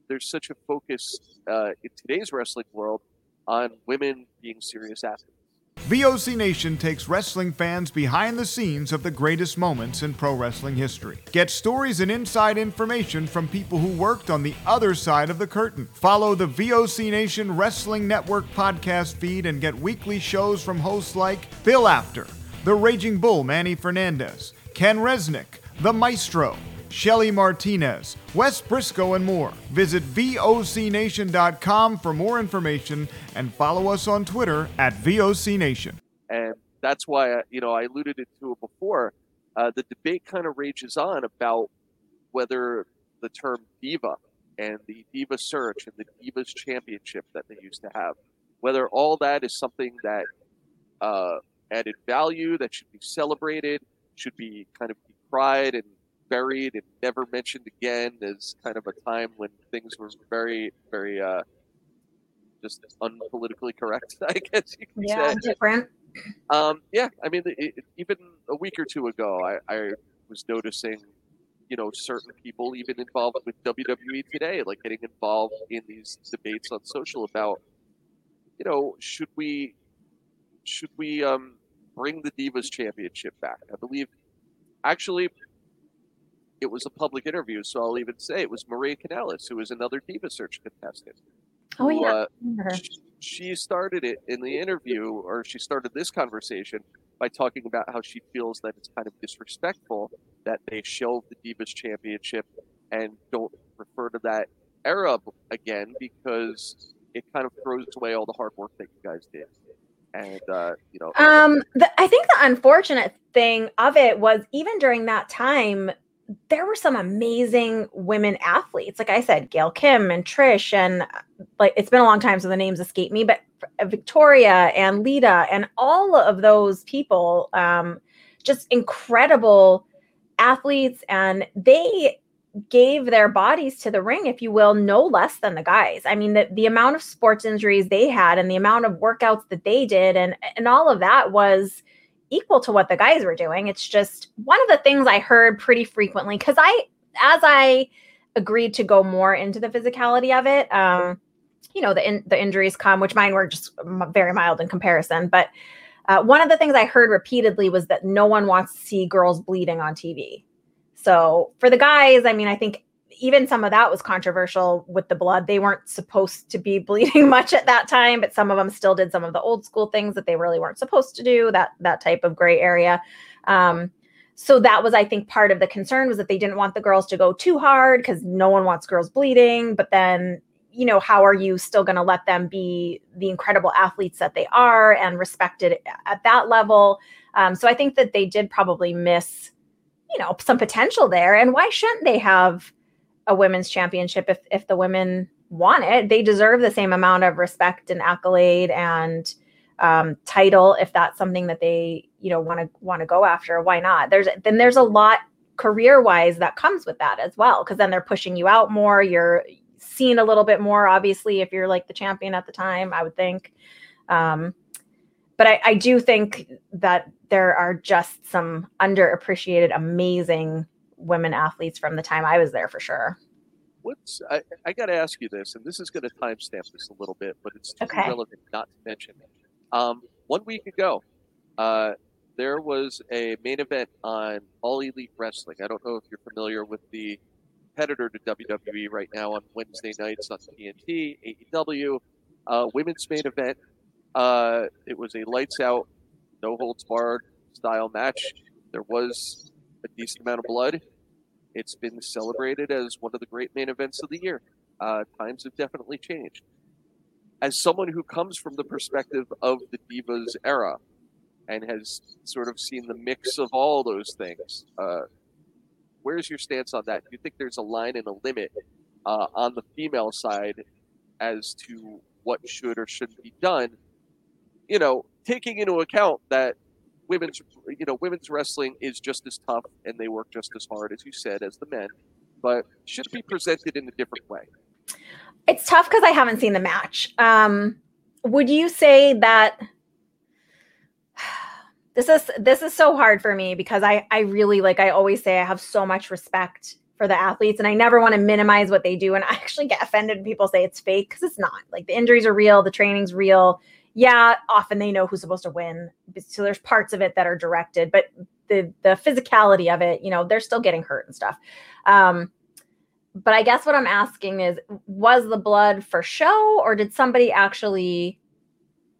there's such a focus uh, in today's wrestling world on women being serious athletes. V O C Nation takes wrestling fans behind the scenes of the greatest moments in pro wrestling history. Get stories and inside information from people who worked on the other side of the curtain. Follow the V O C Nation Wrestling Network podcast feed and get weekly shows from hosts like Bill Apter, The Raging Bull Manny Fernandez, Ken Resnick, The Maestro, Shelly Martinez, Wes Brisco, and more. Visit V O C Nation dot com for more information and follow us on Twitter at V O C Nation. And that's why, you know, I alluded to it before. Uh, the debate kind of rages on about whether the term diva and the Diva Search and the Divas Championship that they used to have, whether all that is something that uh, added value, that should be celebrated, should be kind of decried and buried and never mentioned again, as kind of a time when things were very, very uh, just unpolitically correct, I guess you could yeah, say. Different. Um, yeah, I mean, it, it, even a week or two ago, I, I was noticing, you know, certain people even involved with W W E today, like getting involved in these debates on social about, you know, should we, should we um, bring the Divas Championship back? I believe, actually, it was a public interview, so I'll even say it was Maria Canales, who was another Diva Search contestant. Oh, who, yeah. Uh, she, she started it in the interview, or she started this conversation by talking about how she feels that it's kind of disrespectful that they shelve the Divas Championship and don't refer to that era again, because it kind of throws away all the hard work that you guys did. And, uh, you know, um, the, I think the unfortunate thing of it was, even during that time, there were some amazing women athletes. Like I said, Gail Kim and Trish, and, like, it's been a long time, so the names escape me, but Victoria and Lita and all of those people, um, just incredible athletes. And they gave their bodies to the ring, if you will, no less than the guys. I mean, the, the amount of sports injuries they had and the amount of workouts that they did and, and all of that was equal to what the guys were doing. It's just one of the things I heard pretty frequently, because I, as I agreed to go more into the physicality of it, um, you know, the in, the injuries come, which mine were just very mild in comparison. But uh, one of the things I heard repeatedly was that no one wants to see girls bleeding on T V. So for the guys, I mean, I think even some of that was controversial with the blood. They weren't supposed to be bleeding much at that time, but some of them still did some of the old school things that they really weren't supposed to do, that that type of gray area. Um, so that was, I think, part of the concern, was that they didn't want the girls to go too hard because no one wants girls bleeding. But then, you know, how are you still going to let them be the incredible athletes that they are and respected at that level? Um, so I think that they did probably miss, you know, some potential there. And why shouldn't they have a women's championship if if the women want it? They deserve the same amount of respect and accolade and um, title if that's something that they, you know, want to want to go after. Why not? There's then there's a lot career-wise that comes with that as well, because then they're pushing you out more. You're seen a little bit more, obviously, if you're like the champion at the time, I would think. Um, but I, I do think that there are just some underappreciated, amazing women athletes from the time I was there, for sure. What's I, I got to ask you this, and this is going to timestamp this a little bit, but it's okay. Relevant not to mention it. Um, one week ago, uh, there was a main event on All Elite Wrestling. I don't know if you're familiar with the competitor to W W E right now on Wednesday nights on T N T, A E W, uh, women's main event. Uh, it was a lights out, no holds barred style match. There was a decent amount of blood. It's been celebrated as one of the great main events of the year. Uh, times have definitely changed. As someone who comes from the perspective of the Divas era and has sort of seen the mix of all those things, uh, where's your stance on that? Do you think there's a line and a limit uh, on the female side as to what should or shouldn't be done? You know, taking into account that women's, you know, women's wrestling is just as tough and they work just as hard, as you said, as the men, but should be presented in a different way. It's tough because I haven't seen the match. Um, would you say that this is this is so hard for me, because I I really, like I always say, I have so much respect for the athletes and I never want to minimize what they do. And I actually get offended when people say it's fake, because it's not. Like, the injuries are real, the training's real. Yeah, often they know who's supposed to win, so there's parts of it that are directed, but the the physicality of it, you know, they're still getting hurt and stuff. Um, but I guess what I'm asking is, was the blood for show, or did somebody actually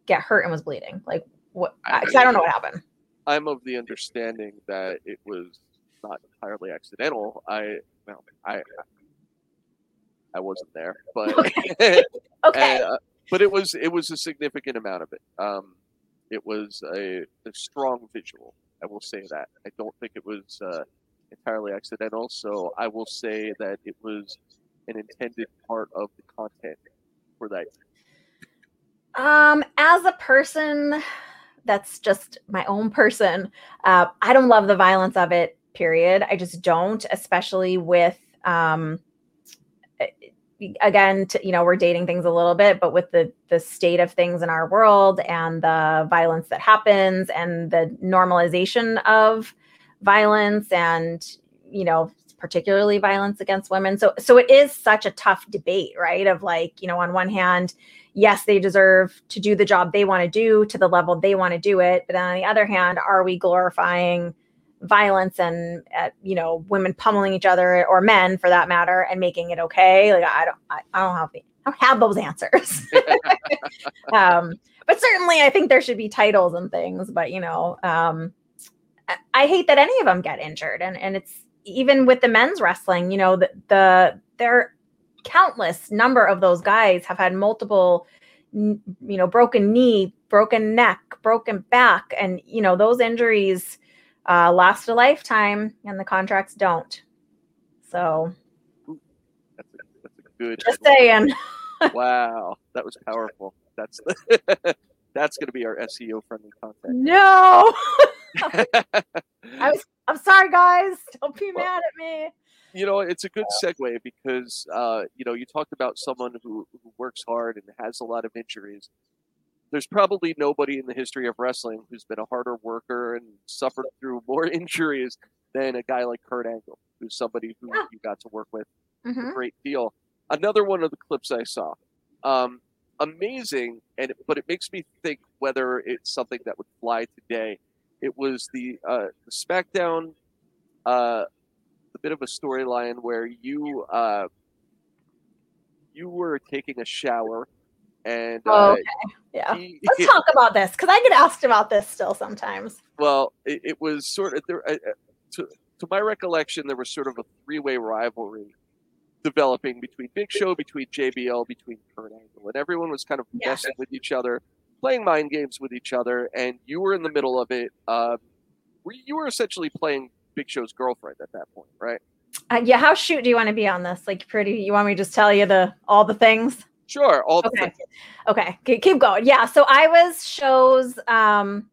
get hurt and was bleeding? Like, what? I, I don't know what happened. I'm of the understanding that it was not entirely accidental. I well, I I wasn't there, but okay. okay. And, uh, But it was it was a significant amount of it. Um, it was a, a strong visual, I will say that. I don't think it was uh, entirely accidental, so I will say that it was an intended part of the content for that. Um, as a person, that's just my own person, uh, I don't love the violence of it, period. I just don't, especially with... Um, it, Again, to, you know, we're dating things a little bit, but with the the state of things in our world and the violence that happens and the normalization of violence and, you know, particularly violence against women. So so it is such a tough debate, right? Of like, you know, on one hand, yes, they deserve to do the job they want to do to the level they want to do it. But then on the other hand, are we glorifying violence and uh, you know, women pummeling each other, or men for that matter, and making it okay? Like, I don't, I, I don't have, the, I don't have those answers. um, but certainly, I think there should be titles and things. But you know, um, I, I hate that any of them get injured, and and it's even with the men's wrestling. You know, the the there countless number of those guys have had multiple, you know, broken knee, broken neck, broken back, and you know, those injuries Uh, last a lifetime, and the contracts don't. So, Ooh, that's, a, that's a good. Just headline. Saying. Wow, that was powerful. That's that's going to be our S E O friendly content. No, I was. I'm sorry, guys. Don't be well, mad at me. You know, it's a good segue because uh, you know, you talked about someone who, who works hard and has a lot of injuries. There's probably nobody in the history of wrestling who's been a harder worker and suffered through more injuries than a guy like Kurt Angle, who's somebody who yeah. you got to work with mm-hmm. a great deal. Another one of the clips I saw, um, amazing, and but it makes me think whether it's something that would fly today. It was the, uh, the SmackDown, uh, a bit of a storyline where you uh, you were taking a shower, and oh, okay. uh, yeah, he, let's it, talk about this because I get asked about this still sometimes. Well, it, it was sort of there. Uh, to, to my recollection, there was sort of a three-way rivalry developing between Big Show, between J B L, between Kurt Angle, and everyone was kind of yeah. messing with each other, playing mind games with each other, and you were in the middle of it. Um, you were essentially playing Big Show's girlfriend at that point, right? Uh, yeah. How shoot do you want to be on this? Like, pretty. You want me to just tell you the all the things? Sure. All the okay. things. Okay. Okay. Keep going. Yeah. So I was Show's. Um,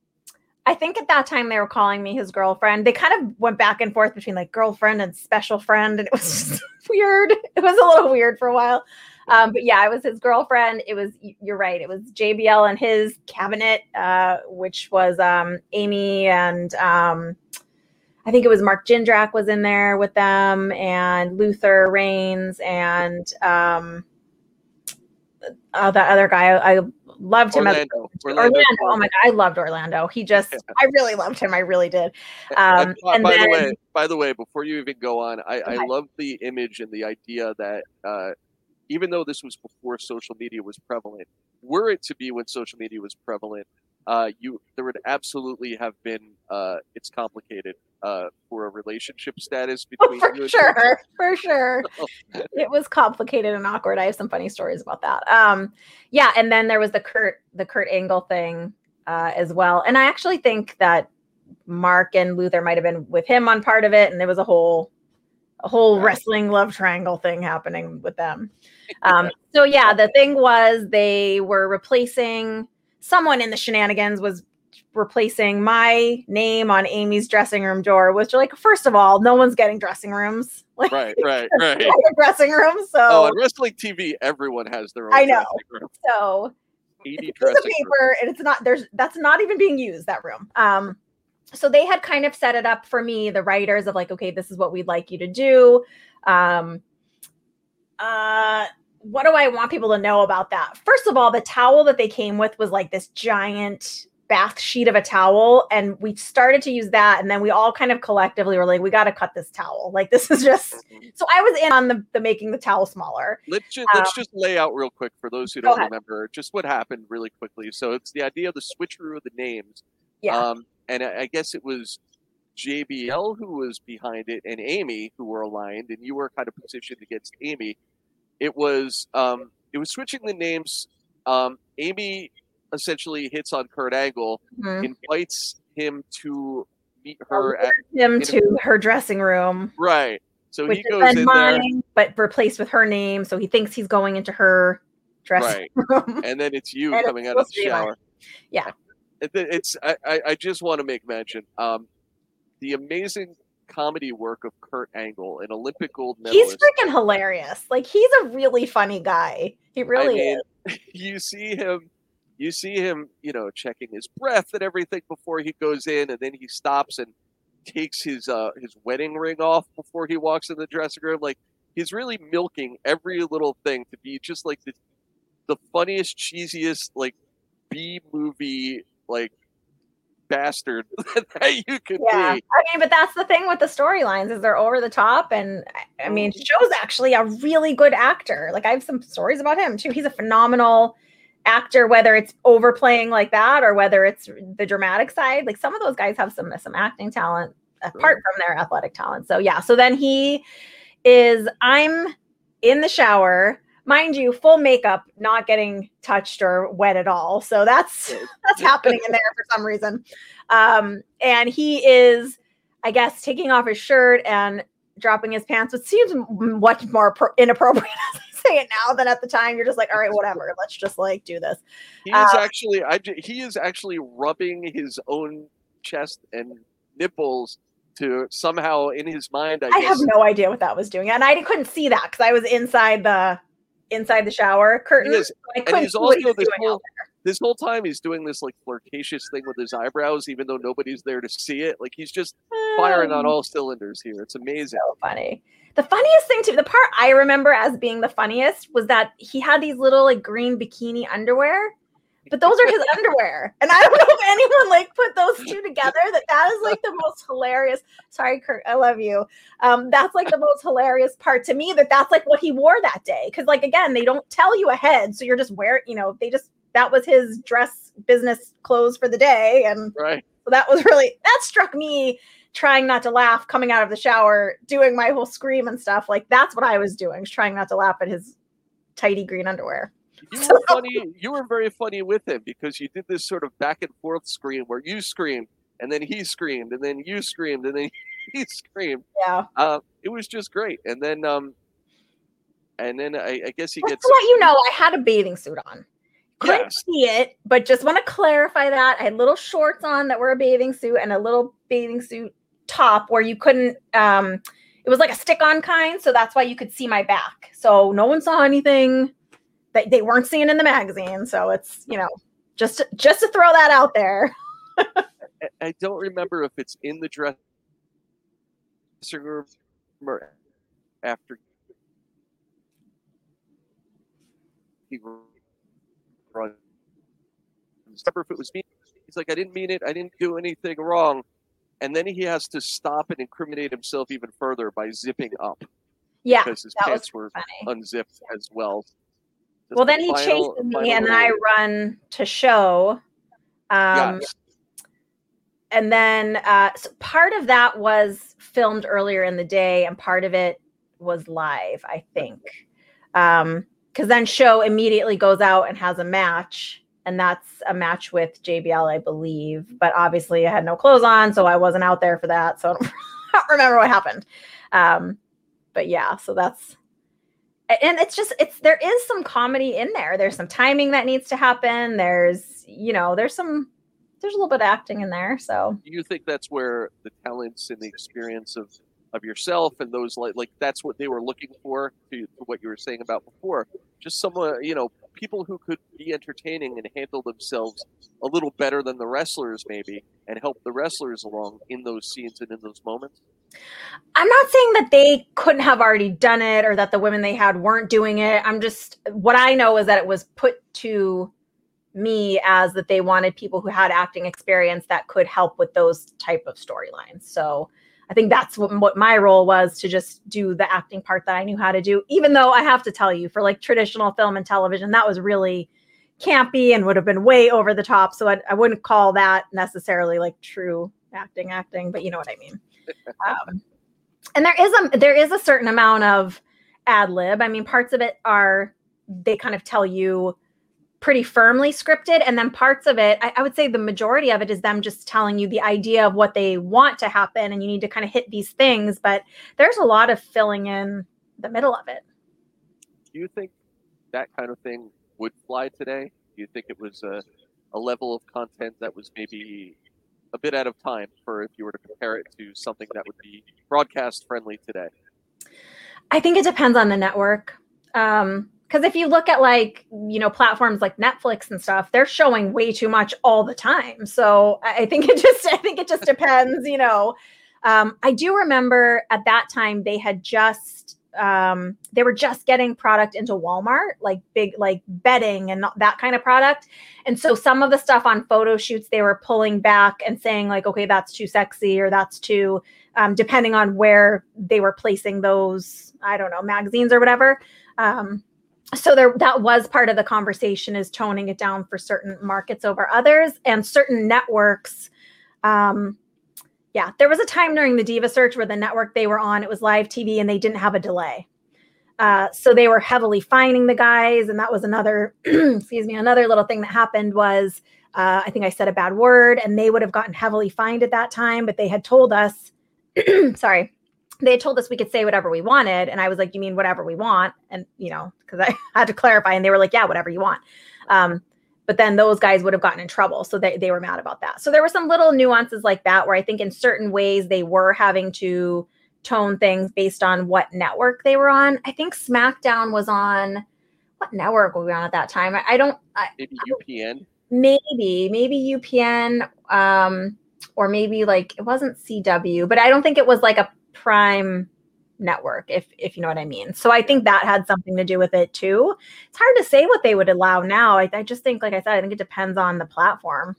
I think at that time they were calling me his girlfriend. They kind of went back and forth between like girlfriend and special friend, and it was just weird. It was a little weird for a while. Um, but yeah, I was his girlfriend. It was, you're right. It was J B L and his cabinet, uh, which was um, Amy and um, I think it was Mark Jindrak was in there with them, and Luther Reigns and um, oh, that other guy. I loved him. Orlando. As Orlando. Orlando. Oh my God. I loved Orlando. He just, yeah. I really loved him. I really did. Um, and, and by, then, the way, by the way, before you even go on, I, okay. I love the image and the idea that, uh, even though this was before social media was prevalent, were it to be when social media was prevalent, uh, you there would absolutely have been uh, it's complicated uh, for a relationship status between oh, for you and sure, people. For sure. It was complicated and awkward. I have some funny stories about that. Um, yeah, and then there was the Kurt the Kurt Angle thing uh, as well. And I actually think that Mark and Luther might have been with him on part of it, and there was a whole a whole wrestling love triangle thing happening with them. Um, so yeah, the thing was they were replacing someone in the shenanigans was replacing my name on Amy's dressing room door, which like, first of all, no one's getting dressing rooms. Like, right, right, right. Dressing room. So oh, on wrestling T V, everyone has their own. I know. Room. So it's a paper room. And it's not, there's, that's not even being used, that room. Um, So they had kind of set it up for me, the writers, of like, okay, this is what we'd like you to do. Um, uh, what do I want people to know about that? First of all, the towel that they came with was like this giant bath sheet of a towel. And we started to use that. And then we all kind of collectively were like, we got to cut this towel. Like, this is just, so I was in on the, the making the towel smaller. Let's just, um, let's just lay out real quick for those who don't remember just what happened really quickly. So it's the idea of the switcheroo of the names. Yeah. Um, And I guess it was J B L who was behind it and Amy who were aligned, and you were kind of positioned against Amy. It was um, it was switching the names. Um, Amy essentially hits on Kurt Angle, mm-hmm. invites him to meet her um, at him to a- her dressing room. Right. So which he goes in mine, there, but replaced with her name. So he thinks he's going into her dressing right. room, and then it's you and coming it's out of the shower. Mine. Yeah. It's. I, I just want to make mention um, the amazing comedy work of Kurt Angle, an Olympic gold medalist. He's freaking hilarious. Like, he's a really funny guy. He really I mean, is. You see him. You see him. You know, checking his breath and everything before he goes in, and then he stops and takes his uh, his wedding ring off before he walks in the dressing room. Like, he's really milking every little thing to be just like the the funniest, cheesiest, like B movie. Like bastard that you could yeah. be. I mean, but that's the thing with the storylines is they're over the top, and I mean, Show's actually a really good actor. Like, I have some stories about him too. He's a phenomenal actor, whether it's overplaying like that or whether it's the dramatic side. Like, some of those guys have some some acting talent apart from their athletic talent. So yeah. So then he is. I'm in the shower. Mind you, full makeup, not getting touched or wet at all. So that's that's happening in there for some reason. Um, and he is, I guess, taking off his shirt and dropping his pants, which seems much more pro- inappropriate as I say it now than at the time. You're just like, all right, whatever. Let's just like do this. He is um, actually, I, he is actually rubbing his own chest and nipples to somehow in his mind. I, I guess. have no idea what that was doing, and I couldn't see that because I was inside the. Inside the shower curtain. Yes. I couldn't and he's also he this, whole, this whole time he's doing this like flirtatious thing with his eyebrows, even though nobody's there to see it. Like, he's just firing um, on all cylinders here. It's amazing. So funny. The funniest thing too, the part I remember as being the funniest was that he had these little like green bikini underwear But those are his underwear. And I don't know if anyone like put those two together. That that is like the most hilarious. Sorry, Kurt, I love you. Um, that's like the most hilarious part to me, that that's like what he wore that day. Cause like, again, they don't tell you ahead. So you're just wearing, you know, they just, that was his dress business clothes for the day. And right. So that was really, that struck me, trying not to laugh, coming out of the shower, doing my whole scream and stuff. Like that's what I was doing, was trying not to laugh at his tidy green underwear. You were funny. You were very funny with him, because you did this sort of back and forth scream where you screamed and then he screamed and then you screamed and then he screamed. Yeah, uh, it was just great. And then, um, and then I, I guess he just gets. To let you know, I had a bathing suit on. Couldn't yes. see it, but just want to clarify that I had little shorts on that were a bathing suit and a little bathing suit top where you couldn't. Um, it was like a stick-on kind, so that's why you could see my back. So no one saw anything that they weren't seeing in the magazine. So it's, you know, just to, just to throw that out there. I don't remember if it's in the dressing room or after he runs. If it was me, he's like, I didn't mean it. I didn't do anything wrong. And then he has to stop and incriminate himself even further by zipping up. Yeah, because his pants were funny. Unzipped as well. That's well, the then he final, chases me, and then I run to show. Um, yes. And then uh, so part of that was filmed earlier in the day, and part of it was live, I think. Um, because then show immediately goes out and has a match, and that's a match with J B L, I believe. But obviously I had no clothes on, so I wasn't out there for that. So I don't, I don't remember what happened. Um, but yeah, so that's... And it's just, it's, there is some comedy in there. There's some timing that needs to happen. There's, you know, there's some, there's a little bit of acting in there. So do you think that's where the talents and the experience of, of yourself and those like, like that's what they were looking for, to, to what you were saying about before, just someone, you know, people who could be entertaining and handle themselves a little better than the wrestlers maybe, and help the wrestlers along in those scenes and in those moments? I'm not saying that they couldn't have already done it, or that the women they had weren't doing it. I'm just, what I know is that it was put to me as that they wanted people who had acting experience that could help with those type of storylines. So I think that's what, what my role was, to just do the acting part that I knew how to do, even though I have to tell you, for like traditional film and television, that was really campy and would have been way over the top. So I, I wouldn't call that necessarily like true acting, acting, but you know what I mean? Um, and there is a there is a certain amount of ad lib. I mean, parts of it are, they kind of tell you pretty firmly scripted, and then parts of it, I, I would say the majority of it is them just telling you the idea of what they want to happen, and you need to kind of hit these things. But there's a lot of filling in the middle of it. Do you think that kind of thing would fly today? Do you think it was a, a level of content that was maybe a bit out of time for, if you were to compare it to something that would be broadcast friendly today? I think it depends on the network. Um, cause if you look at like, you know, platforms like Netflix and stuff, they're showing way too much all the time. So I think it just, I think it just depends, you know. um, I do remember at that time they had just, um, they were just getting product into Walmart, like big, like bedding and that kind of product. And so some of the stuff on photo shoots, they were pulling back and saying like, okay, that's too sexy, or that's too, um, depending on where they were placing those, I don't know, magazines or whatever. Um, so there, that was part of the conversation, is toning it down for certain markets over others and certain networks. Um, Yeah, there was a time during the Diva Search where the network they were on, it was live T V and they didn't have a delay. Uh, so they were heavily fining the guys. And that was another, excuse me, another little thing that happened was, uh, I think I said a bad word and they would have gotten heavily fined at that time, but they had told us, sorry, they had told us we could say whatever we wanted. And I was like, you mean whatever we want? And, you know, because I had to clarify, and they were like, yeah, whatever you want. Um, But then those guys would have gotten in trouble. So they, they were mad about that. So there were some little nuances like that where I think in certain ways they were having to tone things based on what network they were on. I think SmackDown was on, what network were we on at that time? I, I don't. I, maybe U P N? Maybe. Maybe U P N. Um, or maybe like, it wasn't C W. But I don't think it was like a prime network, if if you know what I mean. So I think that had something to do with it too. It's hard to say what they would allow now. I, I just think, like I said, I think it depends on the platform.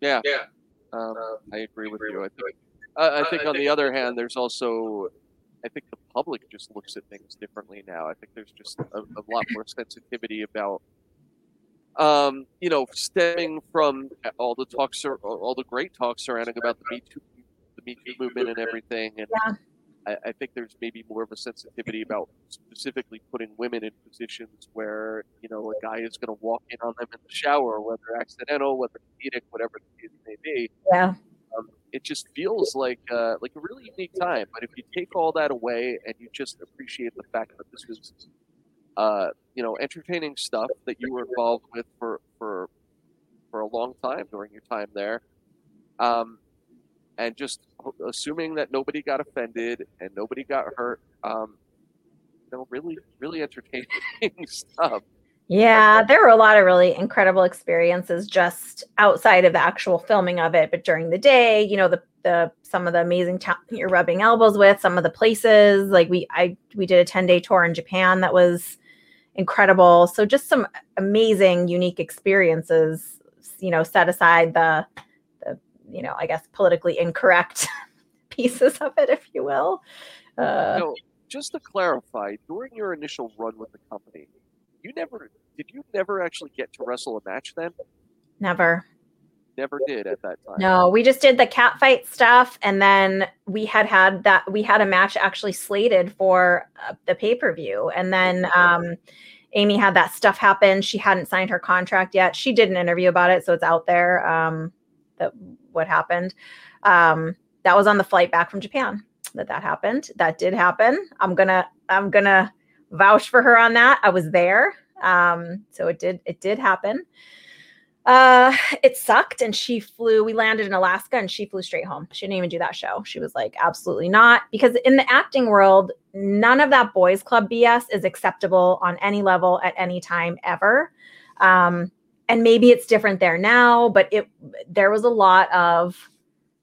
Yeah, yeah, um, I agree with you. I think, uh, I think on the other hand, there's also, I think the public just looks at things differently now. I think there's just a, a lot more sensitivity about, um, you know, stemming from all the talks, all the great talks surrounding about the Me Too, the Me Too movement and everything. And yeah. I, I think there's maybe more of a sensitivity about specifically putting women in positions where, you know, a guy is going to walk in on them in the shower, whether accidental, whether comedic, whatever the case may be. Yeah. Um, it just feels like uh, like a really unique time. But if you take all that away and you just appreciate the fact that this was, uh, you know, entertaining stuff that you were involved with for for, for a long time during your time there, um, and just assuming that nobody got offended and nobody got hurt, um, you know, really, really entertaining stuff. Yeah, there were a lot of really incredible experiences just outside of the actual filming of it, but during the day, you know, the the some of the amazing talent you're rubbing elbows with, some of the places, like we I we did a ten-day tour in Japan that was incredible. So just some amazing, unique experiences, you know, set aside the the you know, I guess politically incorrect pieces of it, if you will. Uh, no, just to clarify, during your initial run with the company, You never did you never actually get to wrestle a match then? Never. Never did at that time. No, we just did the cat fight stuff, and then we had had that we had a match actually slated for uh, the pay-per-view, and then um, Amy had that stuff happen. She hadn't signed her contract yet. She did an interview about it, so it's out there um, that what happened. Um, that was on the flight back from Japan that that happened. That did happen. I'm gonna I'm gonna vouch for her on that. I was there. Um, so it did, it did happen. Uh, it sucked. And she flew, we landed in Alaska and she flew straight home. She didn't even do that show. She was like, absolutely not. Because in the acting world, none of that boys club B S is acceptable on any level at any time ever. Um, and maybe it's different there now, but it, there was a lot of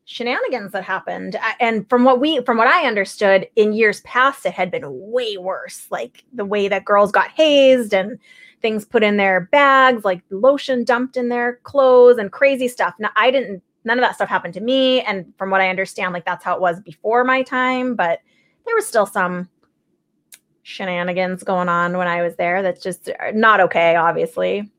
shenanigans that happened. And from what we, from what I understood in years past, it had been way worse. Like the way that girls got hazed and things put in their bags, like lotion dumped in their clothes and crazy stuff. Now I didn't, none of that stuff happened to me. And from what I understand, like that's how it was before my time, but there was still some shenanigans going on when I was there. That's just not okay, obviously.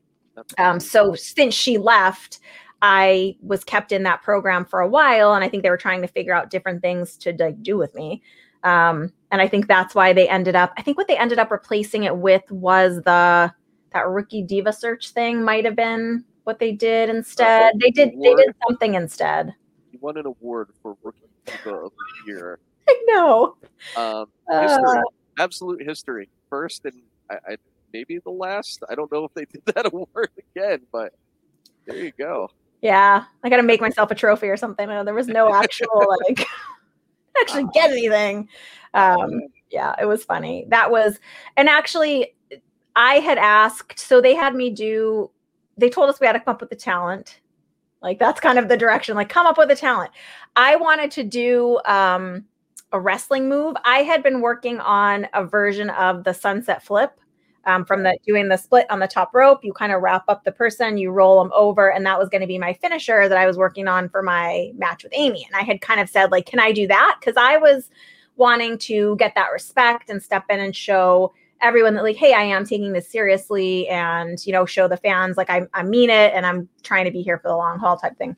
Um, so since she left, I was kept in that program for a while, and I think they were trying to figure out different things to like do with me. Um, and I think that's why they ended up, I think what they ended up replacing it with was the, that rookie Diva Search thing might've been what they did instead. They did, they did something instead. You won an award for Rookie Diva of the Year. I know. Um, history, uh, absolute history. First, and I, I, maybe the last. I don't know if they did that award again, but there you go. Yeah, I got to make myself a trophy or something. I know there was no actual, like, actually get anything. Um, yeah, it was funny. That was, and actually, I had asked, so they had me do, they told us we had to come up with the talent. Like, that's kind of the direction, like, come up with a talent. I wanted to do um, a wrestling move. I had been working on a version of the sunset flip. Um, from the doing the split on the top rope, you kind of wrap up the person, you roll them over. And that was going to be my finisher that I was working on for my match with Amy. And I had kind of said, like, can I do that? Because I was wanting to get that respect and step in and show everyone that, like, hey, I am taking this seriously, and, you know, show the fans, like, I, I mean it. And I'm trying to be here for the long haul type thing.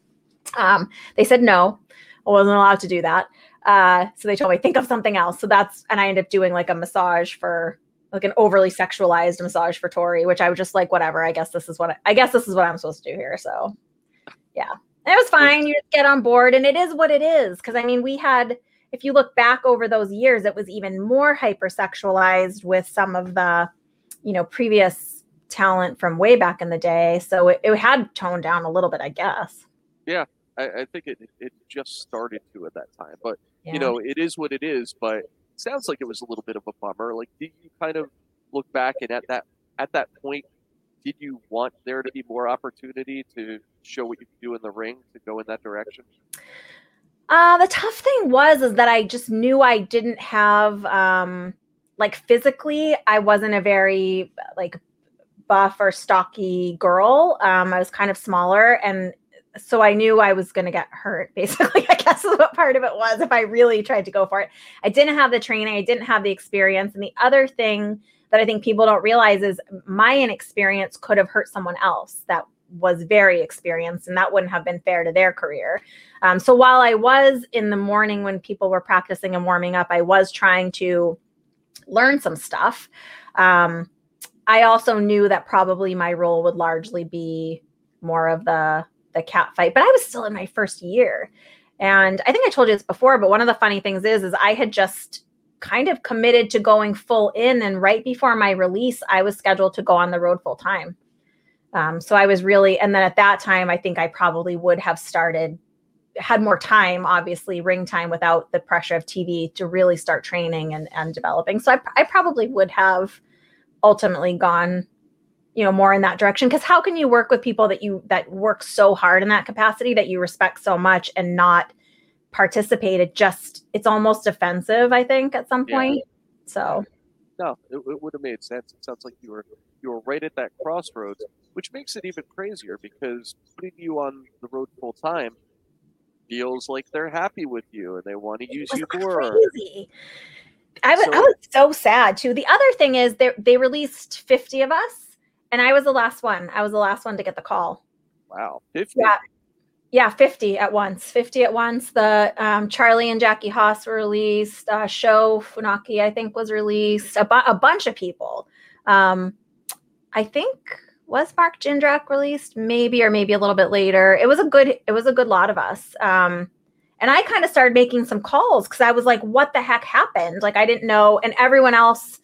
Um, they said, no, I wasn't allowed to do that. Uh, so they told me, think of something else. So that's, and I ended up doing like a massage for like an overly sexualized massage for Tori, which I was just like, whatever, I guess this is what, I, I guess this is what I'm supposed to do here. So yeah, and it was fine. You just get on board, and it is what it is. Cause I mean, we had, if you look back over those years, it was even more hypersexualized with some of the, you know, previous talent from way back in the day. So it, it had toned down a little bit, I guess. Yeah. I, I think it, it just started to at that time, but yeah. You know, it is what it is, but sounds like it was a little bit of a bummer. Like, did you kind of look back and at that at that point, did you want there to be more opportunity to show what you could do in the ring, to go in that direction? Uh, the tough thing was is that I just knew I didn't have, um, like physically, I wasn't a very like buff or stocky girl. Um, I was kind of smaller, and so I knew I was going to get hurt, basically, I guess is what part of it was, if I really tried to go for it. I didn't have the training. I didn't have the experience. And the other thing that I think people don't realize is my inexperience could have hurt someone else that was very experienced, and that wouldn't have been fair to their career. Um, so while I was in the morning when people were practicing and warming up, I was trying to learn some stuff. Um, I also knew that probably my role would largely be more of the the cat fight, but I was still in my first year. And I think I told you this before, but one of the funny things is, is I had just kind of committed to going full in. And right before my release, I was scheduled to go on the road full time. Um, so I was really, and then at that time, I think I probably would have started, had more time, obviously ring time without the pressure of T V to really start training and, and developing. So I, I probably would have ultimately gone, you know, more in that direction. Cause how can you work with people that you, that work so hard in that capacity that you respect so much and not participate? It just, it's almost offensive, I think, at some point. Yeah. So. No, it, it would have made sense. It sounds like you were, you were right at that crossroads, which makes it even crazier because putting you on the road full time feels like they're happy with you and they want to use you more. I was, so, I was so sad too. The other thing is they they released fifty of us, and I was the last one. I was the last one to get the call. Wow, fifty. Yeah, yeah, fifty at once. Fifty at once. The um, Charlie and Jackie Haas were released. Uh, Sho Funaki, I think, was released. A, bu- a bunch of people. Um, I think was Mark Jindrak released, maybe, or maybe a little bit later. It was a good. It was a good lot of us. Um, And I kind of started making some calls because I was like, what the heck happened? Like, I didn't know. And everyone else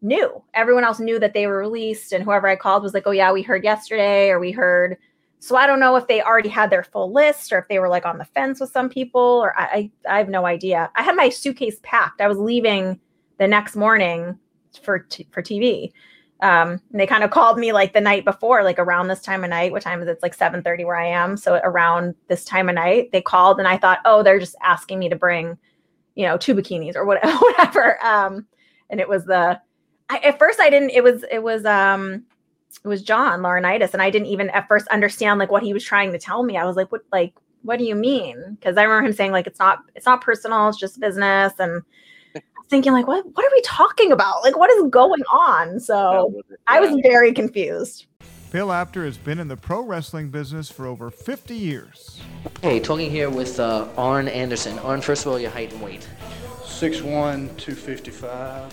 knew. Everyone else knew that they were released. And whoever I called was like, oh, yeah, we heard yesterday or we heard. So I don't know if they already had their full list or if they were like on the fence with some people, or I, I, I have no idea. I had my suitcase packed. I was leaving the next morning for t- for T V. Um, and they kind of called me like the night before, like around this time of night. What time is it? It's like seven thirty where I am. So around this time of night, they called, and I thought, oh, they're just asking me to bring, you know, two bikinis or whatever. Um, and it was the, I, at first I didn't, it was, it was, um, it was John Laurinaitis. And I didn't even at first understand like what he was trying to tell me. I was like, what, like, what do you mean? Cause I remember him saying like, it's not, it's not personal. It's just business. And thinking like, what, what are we talking about? Like, what is going on? So I was very confused. Bill Apter has been in the pro wrestling business for over fifty years. Hey, talking here with uh, Arn Anderson. Arn, first of all, your height and weight. six one, two fifty-five.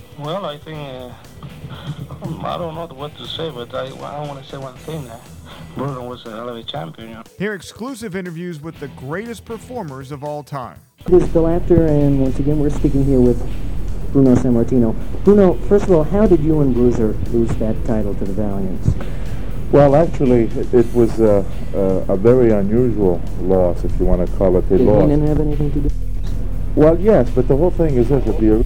Well, I think... Uh, I don't know what to say, but I, I want to say one thing. Uh, Bruno was an L A champion. You know? Hear exclusive interviews with the greatest performers of all time. This is Bill Apter, and once again, we're speaking here with... Bruno Sammartino. Bruno, first of all, how did you and Bruiser lose that title to the Valiants? Well, actually, it, it was a, a, a very unusual loss, if you want to call it a did loss. Did Heenan have anything to do with this? Well, yes, but the whole thing is this, that the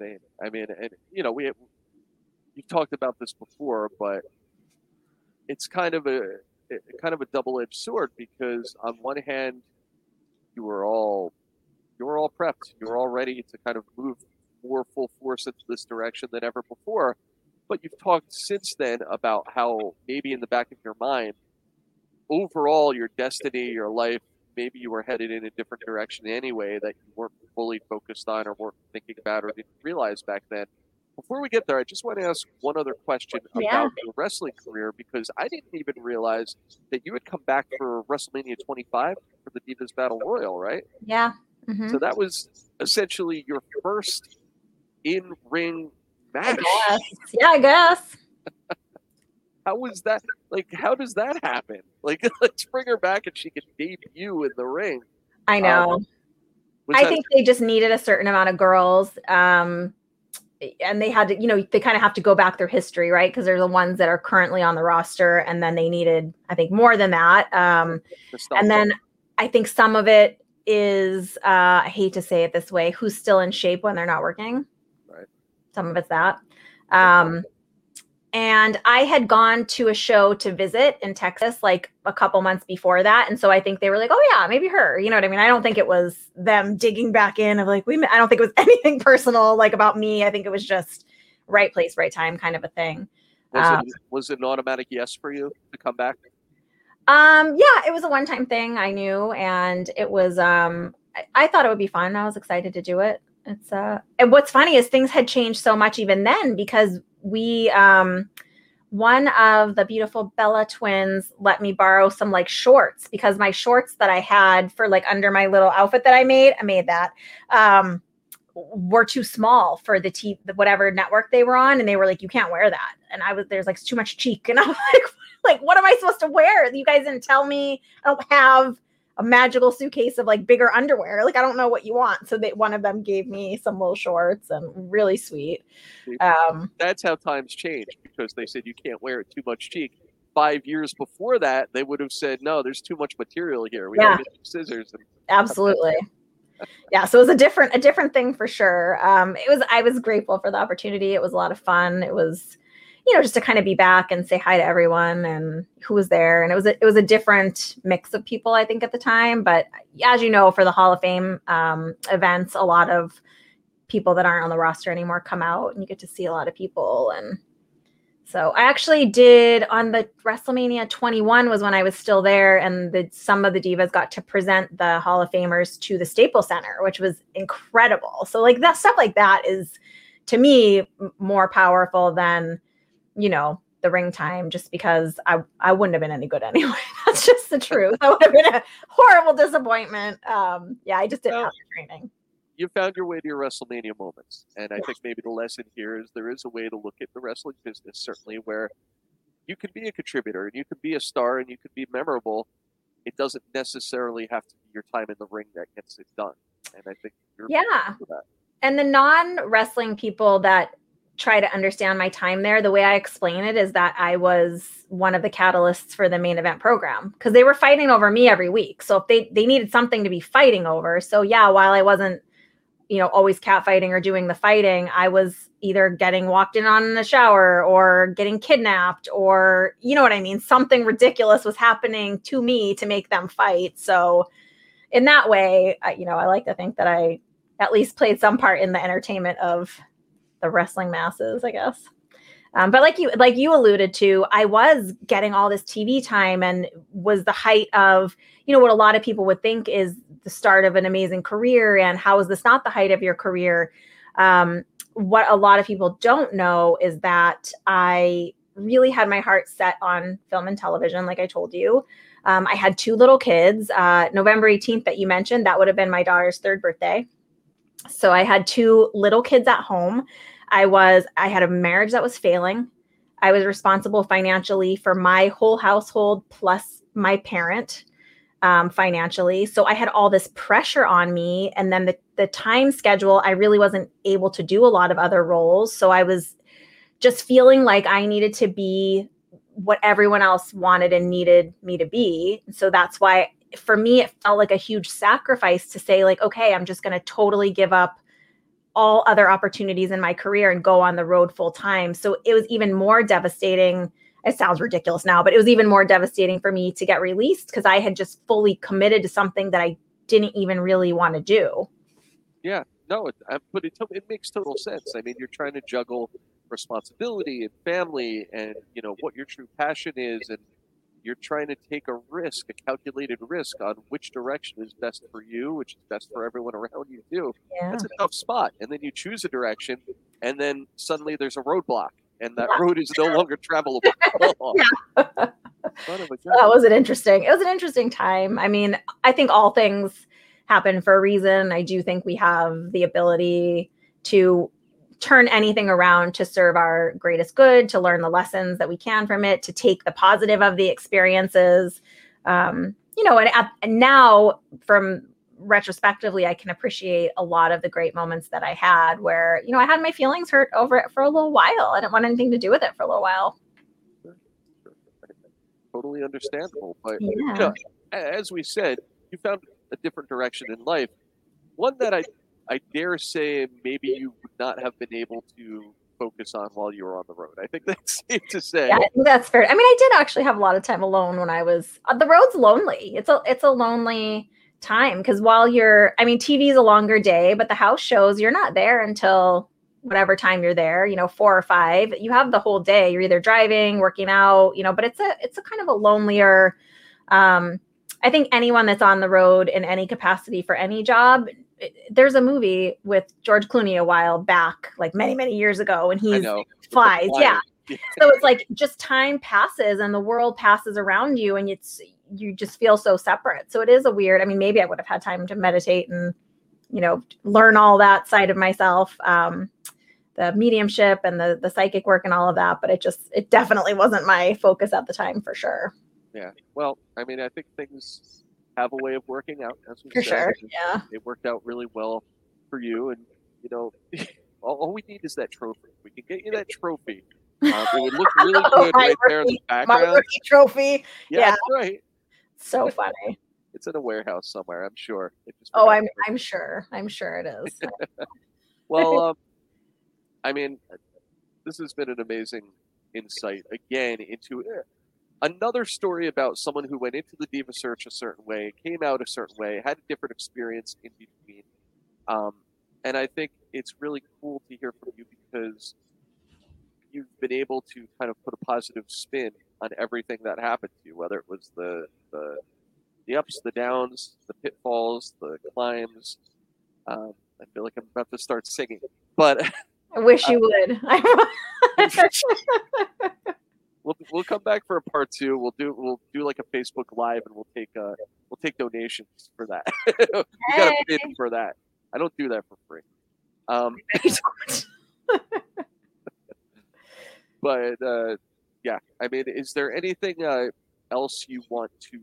saying it. I mean, and you know, we you've talked about this before, but it's kind of a it, kind of a double-edged sword, because on one hand, you were all you were all prepped, you were all ready to kind of move more full force into this direction than ever before. But you've talked since then about how maybe in the back of your mind, overall, your destiny, your life, maybe you were headed in a different direction anyway that you weren't fully focused on or weren't thinking about or didn't realize back then. Before we get there, I just want to ask one other question yeah. about your wrestling career, because I didn't even realize that you had come back for WrestleMania twenty-five for the Divas Battle Royal, right? Yeah. Mm-hmm. So that was essentially your first in-ring match. I guess. Yeah, I guess. How was that? Like, how does that happen? Like, let's bring her back and she can debut in the ring. I know. Um, I that- think they just needed a certain amount of girls. Um, and they had to, you know, they kind of have to go back their history, right? Because they're the ones that are currently on the roster. And then they needed, I think, more than that. Um, and then I think some of it is, uh, I hate to say it this way, who's still in shape when they're not working. Right. Some of it's that. Um, And I had gone to a show to visit in Texas like a couple months before that. And so I think they were like, oh, yeah, maybe her. You know what I mean? I don't think it was them digging back in of like, we. I don't think it was anything personal like about me. I think it was just right place, right time kind of a thing. Was, um, it, was it an automatic yes for you to come back? Um, yeah, it was a one-time thing, I knew. And it was um, I, I thought it would be fun. I was excited to do it. It's uh, and what's funny is things had changed so much even then, because we, um, one of the beautiful Bella twins let me borrow some like shorts, because my shorts that I had for like under my little outfit that I made, I made that, um, were too small for the t- whatever network they were on. And they were like, you can't wear that. And I was, there's like too much cheek. And I'm like, like, what am I supposed to wear? You guys didn't tell me. I don't have a magical suitcase of like bigger underwear. Like, I don't know what you want. So they, one of them gave me some little shorts, and really sweet. Um, That's how times change, because they said you can't wear it, too much cheek. Five years before that, they would have said, no, there's too much material here. We yeah. gotta get some scissors. And- Absolutely. Yeah. So it was a different, a different thing for sure. Um, it was, I was grateful for the opportunity. It was a lot of fun. It was, you know, just to kind of be back and say hi to everyone and who was there. And it was a, it was a different mix of people, I think, at the time. But as you know, for the Hall of Fame um, events, a lot of people that aren't on the roster anymore come out, and you get to see a lot of people. And so I actually did on the WrestleMania twenty-one was when I was still there. And the, some of the divas got to present the Hall of Famers to the Staples Center, which was incredible. So like that stuff like that is, to me, more powerful than, you know, the ring time, just because I, I wouldn't have been any good anyway. That's just the truth. I would have been a horrible disappointment. Um, yeah, I just didn't well, have the training. You found your way to your WrestleMania moments. And I yeah. think maybe the lesson here is there is a way to look at the wrestling business, certainly, where you can be a contributor and you can be a star and you can be memorable. It doesn't necessarily have to be your time in the ring that gets it done. And I think you're yeah. that. And the non-wrestling people that try to understand my time there, the way I explain it is that I was one of the catalysts for the main event program, because they were fighting over me every week. So if they, they needed something to be fighting over. So yeah, while I wasn't, you know, always catfighting or doing the fighting, I was either getting walked in on in the shower or getting kidnapped, or, you know what I mean? Something ridiculous was happening to me to make them fight. So in that way, I, you know, I like to think that I at least played some part in the entertainment of the wrestling masses, I guess. Um, but like you, like you alluded to, I was getting all this T V time, and was the height of, you know, what a lot of people would think is the start of an amazing career. And how is this not the height of your career? Um, what a lot of people don't know is that I really had my heart set on film and television. Like I told you, um, I had two little kids, uh, November eighteenth that you mentioned, that would have been my daughter's third birthday. So I had two little kids at home. I was, I had a marriage that was failing. I was responsible financially for my whole household plus my parent um, financially. So I had all this pressure on me. And then the, the time schedule, I really wasn't able to do a lot of other roles. So I was just feeling like I needed to be what everyone else wanted and needed me to be. So that's why, for me, it felt like a huge sacrifice to say like, okay, I'm just going to totally give up all other opportunities in my career and go on the road full time. So it was even more devastating. It sounds ridiculous now, but it was even more devastating for me to get released because I had just fully committed to something that I didn't even really want to do. Yeah, no, it, but it, it makes total sense. I mean, you're trying to juggle responsibility and family and, you know, what your true passion is. And you're trying to take a risk, a calculated risk on which direction is best for you, which is best for everyone around you too. Yeah. That's a tough spot. And then you choose a direction and then suddenly there's a roadblock. And that yeah. road is no longer travelable. Oh. Yeah. Son of a gun. That was an interesting, it was an interesting time. I mean, I think all things happen for a reason. I do think we have the ability to turn anything around to serve our greatest good, to learn the lessons that we can from it, to take the positive of the experiences. Um, you know, and, and now from retrospectively, I can appreciate a lot of the great moments that I had where, you know, I had my feelings hurt over it for a little while. I didn't want anything to do with it for a little while. Totally understandable. But yeah. you know, as we said, you found a different direction in life. One that I, I dare say maybe you would not have been able to focus on while you were on the road. I think that's safe to say. Yeah, I think that's fair. I mean, I did actually have a lot of time alone when I was, the road's lonely. It's a, it's a lonely time because while you're, I mean, T V is a longer day, but the house shows you're not there until whatever time you're there, you know, four or five. You have the whole day. You're either driving, working out, you know, but it's a, it's a kind of a lonelier. Um, I think anyone that's on the road in any capacity for any job, it, there's a movie with George Clooney a while back, like many, many years ago, and he flies. Yeah. So it's like just time passes and the world passes around you and it's, you just feel so separate. So it is a weird, I mean, maybe I would have had time to meditate and, you know, learn all that side of myself, um, the mediumship and the the psychic work and all of that. But it just, it definitely wasn't my focus at the time for sure. Yeah. Well, I mean, I think things have a way of working out. As we for said. Sure. And yeah. It worked out really well for you. And, you know, all, all we need is that trophy. We can get you that trophy. Uh, it would look really good right rookie, there in the background. My rookie trophy. Yeah. yeah. That's right. So funny. It's in a warehouse somewhere, I'm sure. Oh, I'm I'm sure. I'm sure it is. Well, um, I mean, this has been an amazing insight, again, into uh, another story about someone who went into the Diva Search a certain way, came out a certain way, had a different experience in between. Um, and I think it's really cool to hear from you because you've been able to kind of put a positive spin on everything that happened to you, whether it was the, the the ups, the downs, the pitfalls, the climbs. Um, I feel like I'm about to start singing, but I wish you um, would. we'll we'll come back for a part two. We'll do we'll do like a Facebook Live, and we'll take uh we'll take donations for that. You hey. Got to bid for that. I don't do that for free. Um, but. Uh, Yeah, I mean, is there anything uh, else you want to,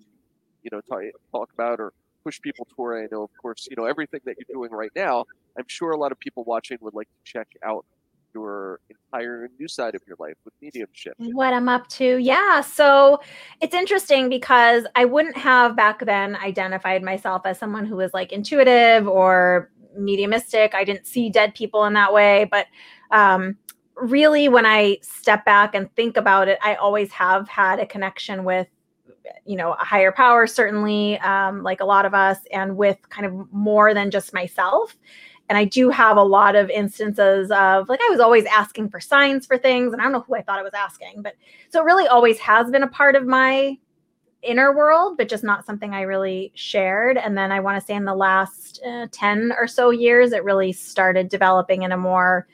you know, talk, talk about or push people toward? I know, of course, you know, everything that you're doing right now, I'm sure a lot of people watching would like to check out your entire new side of your life with mediumship. What I'm up to. Yeah. So it's interesting because I wouldn't have back then identified myself as someone who was like intuitive or mediumistic. I didn't see dead people in that way, but, um, really, when I step back and think about it, I always have had a connection with, you know, a higher power, certainly, um, like a lot of us, and with kind of more than just myself. And I do have a lot of instances of, like, I was always asking for signs for things, and I don't know who I thought I was asking, but so it really always has been a part of my inner world, but just not something I really shared. And then I want to say in the last uh, ten or so years, it really started developing in a more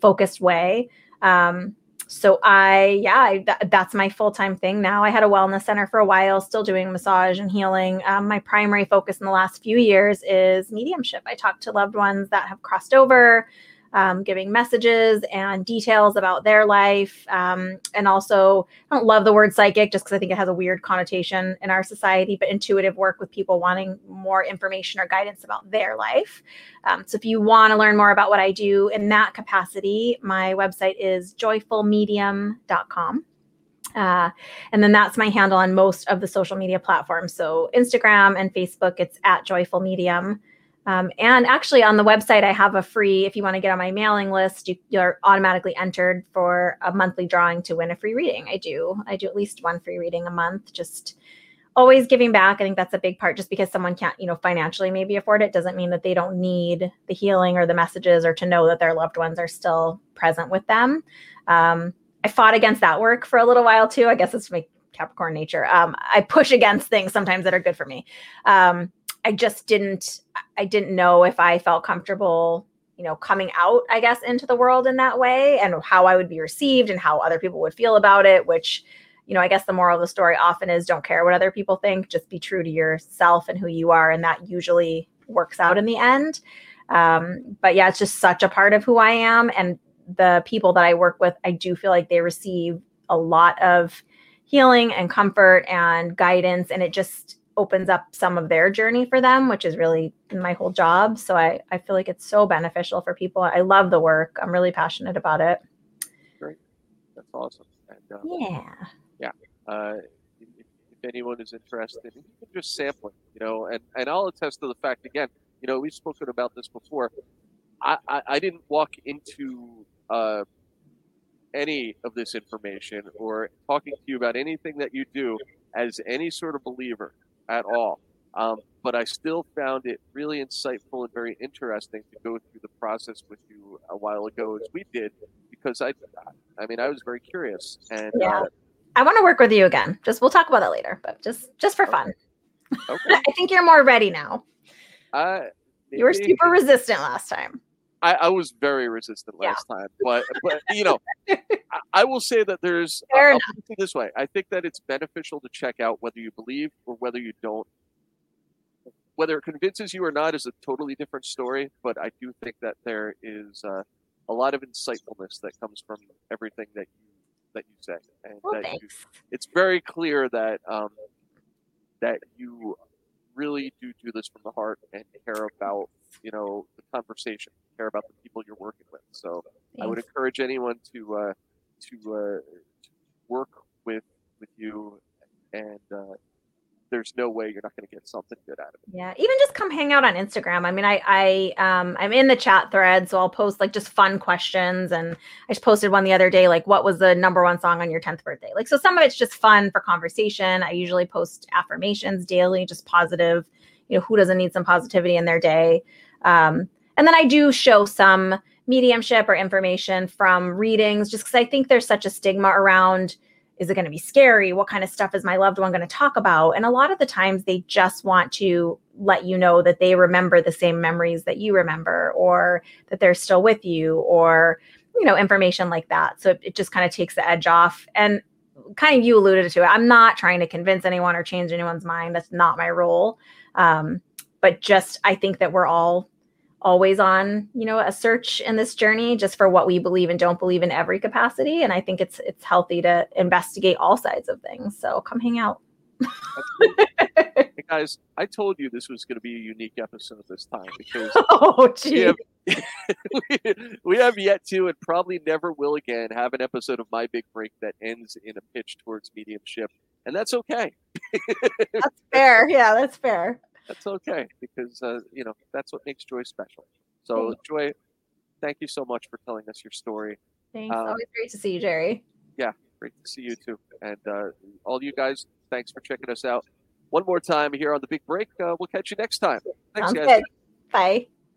focused way. Um, so I, yeah, I, th- that's my full-time thing now. I had a wellness center for a while, still doing massage and healing. Um, my primary focus in the last few years is mediumship. I talk to loved ones that have crossed over, um, giving messages and details about their life. Um, and also, I don't love the word psychic just because I think it has a weird connotation in our society, but intuitive work with people wanting more information or guidance about their life. Um, so if you want to learn more about what I do in that capacity, my website is joyful medium dot com. Uh, and then that's my handle on most of the social media platforms. So Instagram and Facebook, it's at joyful medium. Um, and actually on the website, I have a free, if you want to get on my mailing list, you, you're automatically entered for a monthly drawing to win a free reading. I do. I do at least one free reading a month, just always giving back. I think that's a big part. Just because someone can't, you know, financially maybe afford it doesn't mean that they don't need the healing or the messages or to know that their loved ones are still present with them. Um, I fought against that work for a little while too. I guess it's my Capricorn nature. Um, I push against things sometimes that are good for me. Um, I just didn't, I didn't know if I felt comfortable, you know, coming out, I guess, into the world in that way and how I would be received and how other people would feel about it, which, you know, I guess the moral of the story often is don't care what other people think, just be true to yourself and who you are. And that usually works out in the end. Um, but yeah, it's just such a part of who I am. And the people that I work with, I do feel like they receive a lot of healing and comfort and guidance. And it just opens up some of their journey for them, which is really my whole job. So I, I feel like it's so beneficial for people. I love the work. I'm really passionate about it. Great. That's awesome. And, uh, yeah. Yeah. Uh, if, if anyone is interested, even just sampling, you know, and, and I'll attest to the fact, again, you know, we've spoken about this before. I, I, I didn't walk into uh, any of this information or talking to you about anything that you do as any sort of believer at all. Um, but I still found it really insightful and very interesting to go through the process with you a while ago as we did, because I, I mean, I was very curious. And yeah. uh, I want to work with you again. Just, we'll talk about that later, but just, just for okay. fun. Okay. I think you're more ready now. Uh, you were super resistant last time. I, I was very resistant last yeah. time, but, but you know, I, I will say that there's, Fair I'll, I'll put it this way. I think that it's beneficial to check out whether you believe or whether you don't. Whether it convinces you or not is a totally different story, but I do think that there is uh, a lot of insightfulness that comes from everything that you, that you say. And well, that thanks. You, it's very clear that, um, that you really do do this from the heart and care about, you know, the conversation, care about the people you're working with. So thanks. I would encourage anyone to uh, to, uh, to work with with you, and uh, there's no way you're not going to get something good out of it. Yeah, even just come hang out on Instagram. I mean, I, I um, I'm in the chat thread, so I'll post like just fun questions, and I just posted one the other day, like what was the number one song on your tenth birthday? Like, so some of it's just fun for conversation. I usually post affirmations daily, just positive. You know, who doesn't need some positivity in their day? Um, and then I do show some mediumship or information from readings, just because I think there's such a stigma around, is it going to be scary? What kind of stuff is my loved one going to talk about? And a lot of the times they just want to let you know that they remember the same memories that you remember, or that they're still with you, or, you know, information like that. So it, it just kind of takes the edge off. And kind of you alluded to it. I'm not trying to convince anyone or change anyone's mind. That's not my role. Um, but just, I think that we're all always on, you know, a search in this journey just for what we believe and don't believe in every capacity. And I think it's, it's healthy to investigate all sides of things. So come hang out. Hey guys, I told you this was going to be a unique episode this time, because oh, we, have, we have yet to, and probably never will again, have an episode of My Big Break that ends in a pitch towards mediumship. And that's okay. That's fair. Yeah, that's fair. That's okay, because, uh, you know, that's what makes Joy special. So, Joy, thank you so much for telling us your story. Thanks. Um, Always great to see you, Jerry. Yeah, great to see you, too. And uh, all you guys, thanks for checking us out. One more time here on The Big Break. Uh, we'll catch you next time. Thanks, Sounds guys. Good. Bye.